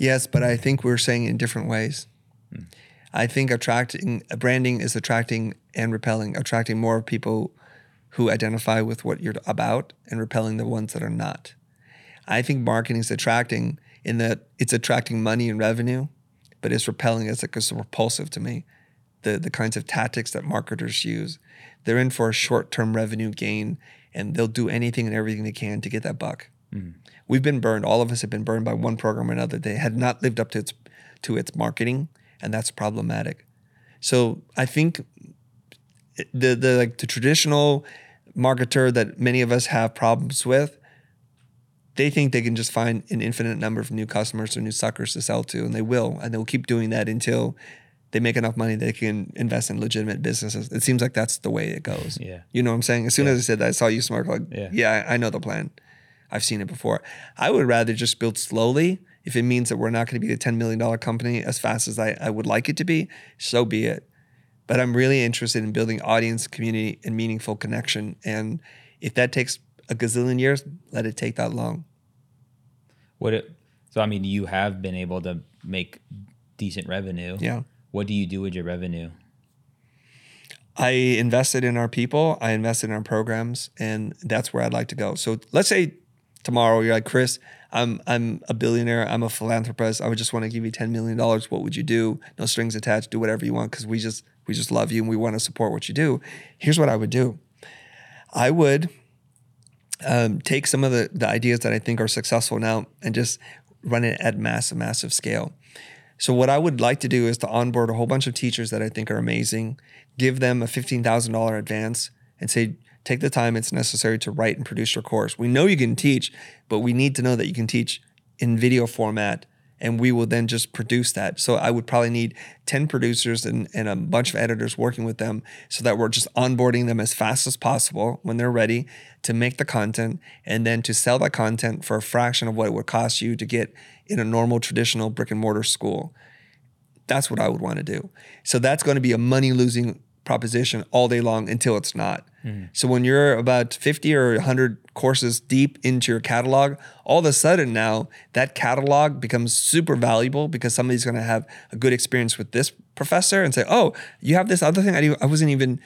Yes, but I think we're saying it in different ways. Mm. I think attracting branding is attracting and repelling, attracting more people who identify with what you're about and repelling the ones that are not. I think marketing is attracting in that it's attracting money and revenue, but it's repelling, it's like it's repulsive to me. The the kinds of tactics that marketers use. They're in for a short-term revenue gain, and they'll do anything and everything they can to get that buck. Mm. We've been burned. All of us have been burned by one program or another. They had not lived up to its to its marketing, and that's problematic. So I think the the like the traditional marketer that many of us have problems with, they think they can just find an infinite number of new customers or new suckers to sell to, and they will, and they'll keep doing that until they make enough money they can invest in legitimate businesses. It seems like that's the way it goes. Yeah. You know what I'm saying? As soon yeah. as I said that, I saw you smirk like, yeah, yeah I, I know the plan. I've seen it before. I would rather just build slowly. If it means that we're not going to be a ten million dollar company as fast as I, I would like it to be, so be it. But I'm really interested in building audience, community, and meaningful connection. And if that takes a gazillion years, let it take that long. What it, so, I mean, you have been able to make decent revenue. Yeah. What do you do with your revenue? I invested in our people. I invested in our programs, and that's where I'd like to go. So let's say tomorrow you're like, Chris, I'm I'm a billionaire. I'm a philanthropist. I would just want to give you ten million dollars. What would you do? No strings attached. Do whatever you want because we just we just love you and we want to support what you do. Here's what I would do. I would um, take some of the, the ideas that I think are successful now and just run it at massive, massive scale. So what I would like to do is to onboard a whole bunch of teachers that I think are amazing, give them a fifteen thousand dollars advance and say, take the time it's necessary to write and produce your course. We know you can teach, but we need to know that you can teach in video format, and we will then just produce that. So I would probably need ten producers and, and a bunch of editors working with them so that we're just onboarding them as fast as possible when they're ready to make the content and then to sell that content for a fraction of what it would cost you to get in a normal traditional brick and mortar school. That's what I would want to do. So that's going to be a money losing proposition all day long until it's not. Mm-hmm. So when you're about fifty or one hundred courses deep into your catalog, all of a sudden now that catalog becomes super valuable because somebody's going to have a good experience with this professor and say, oh, you have this other thing? I, I wasn't even,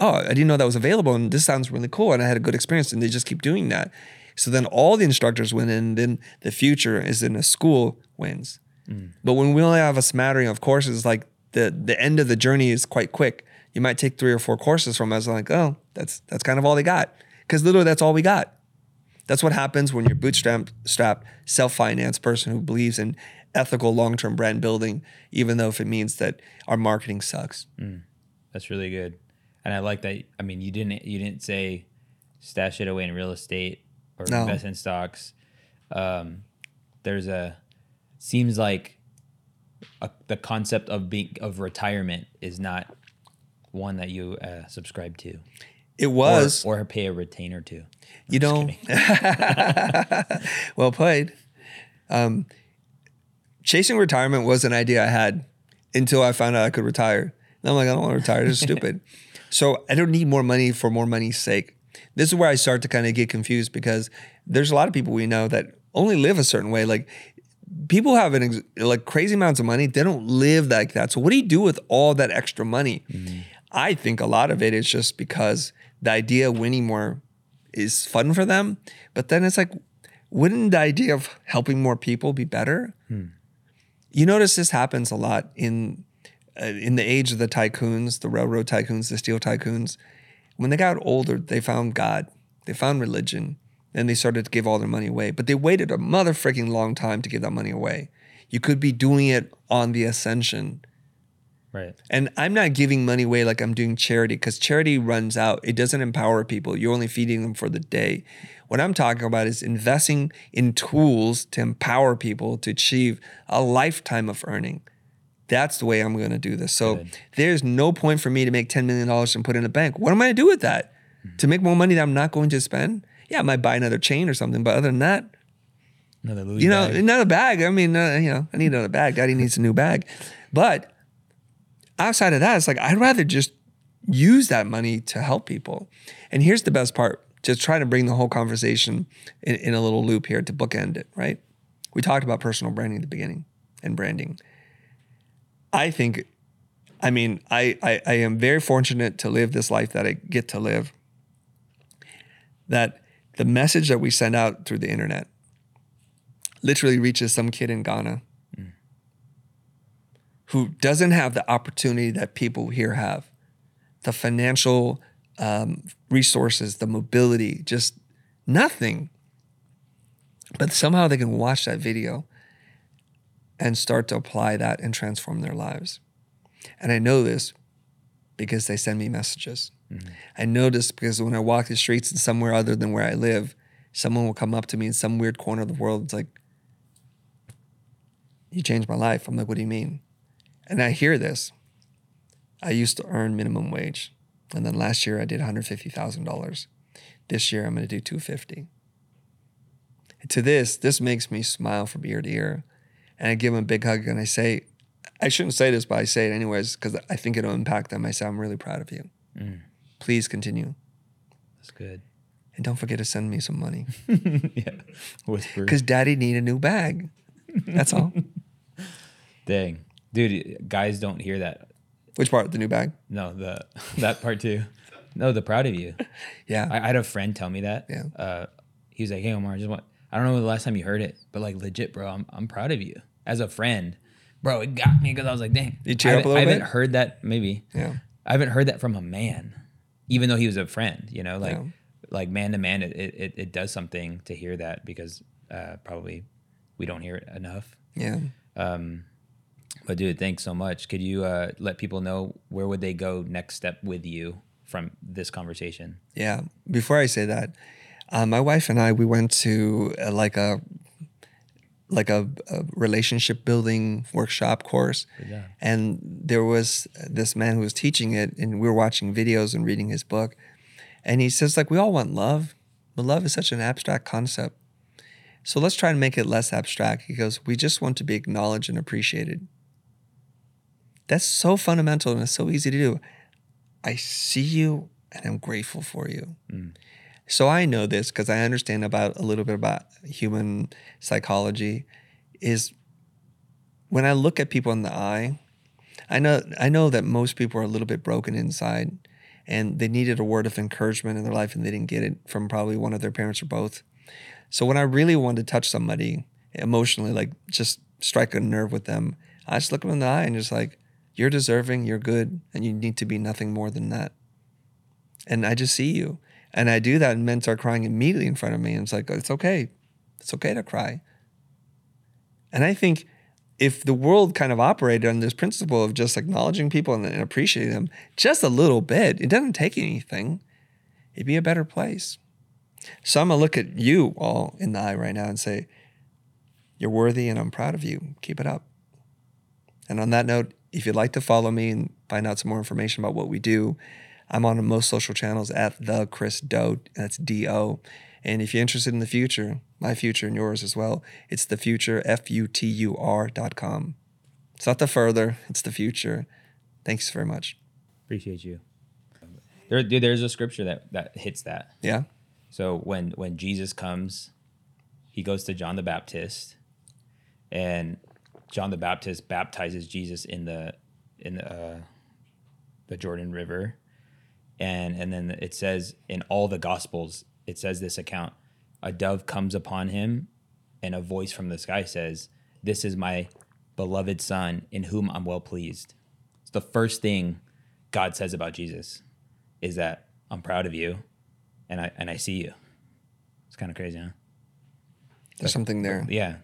oh, I didn't know that was available, and this sounds really cool, and I had a good experience, and they just keep doing that. So then all the instructors win, and then the future is in a school wins. Mm. But when we only have a smattering of courses, like the the end of the journey is quite quick. You might take three or four courses from us, and like, oh, that's that's kind of all they got. Because literally that's all we got. That's what happens when you're bootstrapped, strapped, self-financed person who believes in ethical long-term brand building, even though if it means that our marketing sucks. Mm. That's really good. And I like that. I mean, you didn't you didn't say stash it away in real estate or no. invest in stocks. Um, there's a, seems like a, the concept of being, of retirement is not one that you uh, subscribe to. It was. Or, or pay a retainer to. I'm you know. Well played. Um, chasing retirement was an idea I had until I found out I could retire. And I'm like, I don't want to retire. This is stupid. So I don't need more money for more money's sake. This is where I start to kind of get confused because there's a lot of people we know that only live a certain way. Like people have an ex- like crazy amounts of money. They don't live like that. So what do you do with all that extra money? Mm-hmm. I think a lot of it is just because the idea of winning more is fun for them. But then it's like, wouldn't the idea of helping more people be better? Hmm. You notice this happens a lot in uh, in the age of the tycoons, the railroad tycoons, the steel tycoons. When they got older, they found God. They found religion. Then they started to give all their money away. But they waited a mother freaking long time to give that money away. You could be doing it on the ascension. Right. And I'm not giving money away like I'm doing charity because charity runs out. It doesn't empower people. You're only feeding them for the day. What I'm talking about is investing in tools to empower people to achieve a lifetime of earning. That's the way I'm going to do this. So Good. There's no point for me to make ten million dollars and put it in a bank. What am I going to do with that? Mm-hmm. To make more money that I'm not going to spend? Yeah, I might buy another chain or something, but other than that, another Louis you know, bag. another bag. I mean, uh, you know, I need another bag. Daddy needs a new bag. But outside of that, it's like, I'd rather just use that money to help people. And here's the best part, just trying to bring the whole conversation in, in a little loop here to bookend it, right? We talked about personal branding at the beginning. and branding. I think, I mean, I, I, I am very fortunate to live this life that I get to live, that the message that we send out through the internet literally reaches some kid in Ghana mm. who doesn't have the opportunity that people here have, the financial um, resources, the mobility, just nothing. But somehow they can watch that video and start to apply that and transform their lives. And I know this because they send me messages. Mm-hmm. I know this because when I walk the streets in somewhere other than where I live, someone will come up to me in some weird corner of the world. It's like, you changed my life. I'm like, what do you mean? And I hear this. I used to earn minimum wage. And then last year I did one hundred fifty thousand dollars. This year I'm going to do two hundred fifty thousand dollars. To this, this makes me smile from ear to ear. And I give them a big hug and I say, I shouldn't say this, but I say it anyways because I think it'll impact them. I say, I'm really proud of you. Mm. Please continue. That's good. And don't forget to send me some money. Yeah. Whisper. Because daddy need a new bag. That's all. Dang. Dude, guys don't hear that. Which part? The new bag? No, the that part too. No, the proud of you. Yeah. I, I had a friend tell me that. Yeah. Uh, he was like, hey, Omar, I just want... I don't know the last time you heard it, but like legit, bro, I'm I'm proud of you as a friend, bro. It got me because I was like, dang, you cheer up a little bit. I haven't heard that maybe. Yeah, I haven't heard that from a man, even though he was a friend. You know, like yeah. like man to man, it, it it does something to hear that because uh, probably we don't hear it enough. Yeah. Um, but dude, thanks so much. Could you uh, let people know where would they go next step with you from this conversation? Yeah. Before I say that. Uh, my wife and I, we went to uh, like a like a, a relationship building workshop course. Yeah. And there was this man who was teaching it, and we were watching videos and reading his book. And he says, like, we all want love, but love is such an abstract concept. So let's try and make it less abstract. He goes, we just want to be acknowledged and appreciated. That's so fundamental and it's so easy to do. I see you and I'm grateful for you. Mm. So I know this because I understand about a little bit about human psychology is when I look at people in the eye, I know I know that most people are a little bit broken inside and they needed a word of encouragement in their life and they didn't get it from probably one of their parents or both. So when I really want to touch somebody emotionally, like just strike a nerve with them, I just look them in the eye and just like, you're deserving, you're good, and you need to be nothing more than that. And I just see you. And I do that and men start crying immediately in front of me. And it's like, it's okay. It's okay to cry. And I think if the world kind of operated on this principle of just acknowledging people and, and appreciating them just a little bit, it doesn't take anything. It'd be a better place. So I'm going to look at you all in the eye right now and say, you're worthy and I'm proud of you. Keep it up. And on that note, if you'd like to follow me and find out some more information about what we do, I'm on most social channels at the Chris Do. That's D O. And if you're interested in the future, my future and yours as well, it's the future, F U T U R dot com. It's not the further, it's the future. Thanks very much. Appreciate you. There, dude, there's a scripture that, that hits that. Yeah. So when, when Jesus comes, he goes to John the Baptist, and John the Baptist baptizes Jesus in the in the, uh, the Jordan River. And and then it says in all the Gospels, it says this account, a dove comes upon him and a voice from the sky says, this is my beloved son in whom I'm well pleased. It's the first thing God says about Jesus is that I'm proud of you and I and I see you. It's kind of crazy, huh? There's like, something there. Yeah.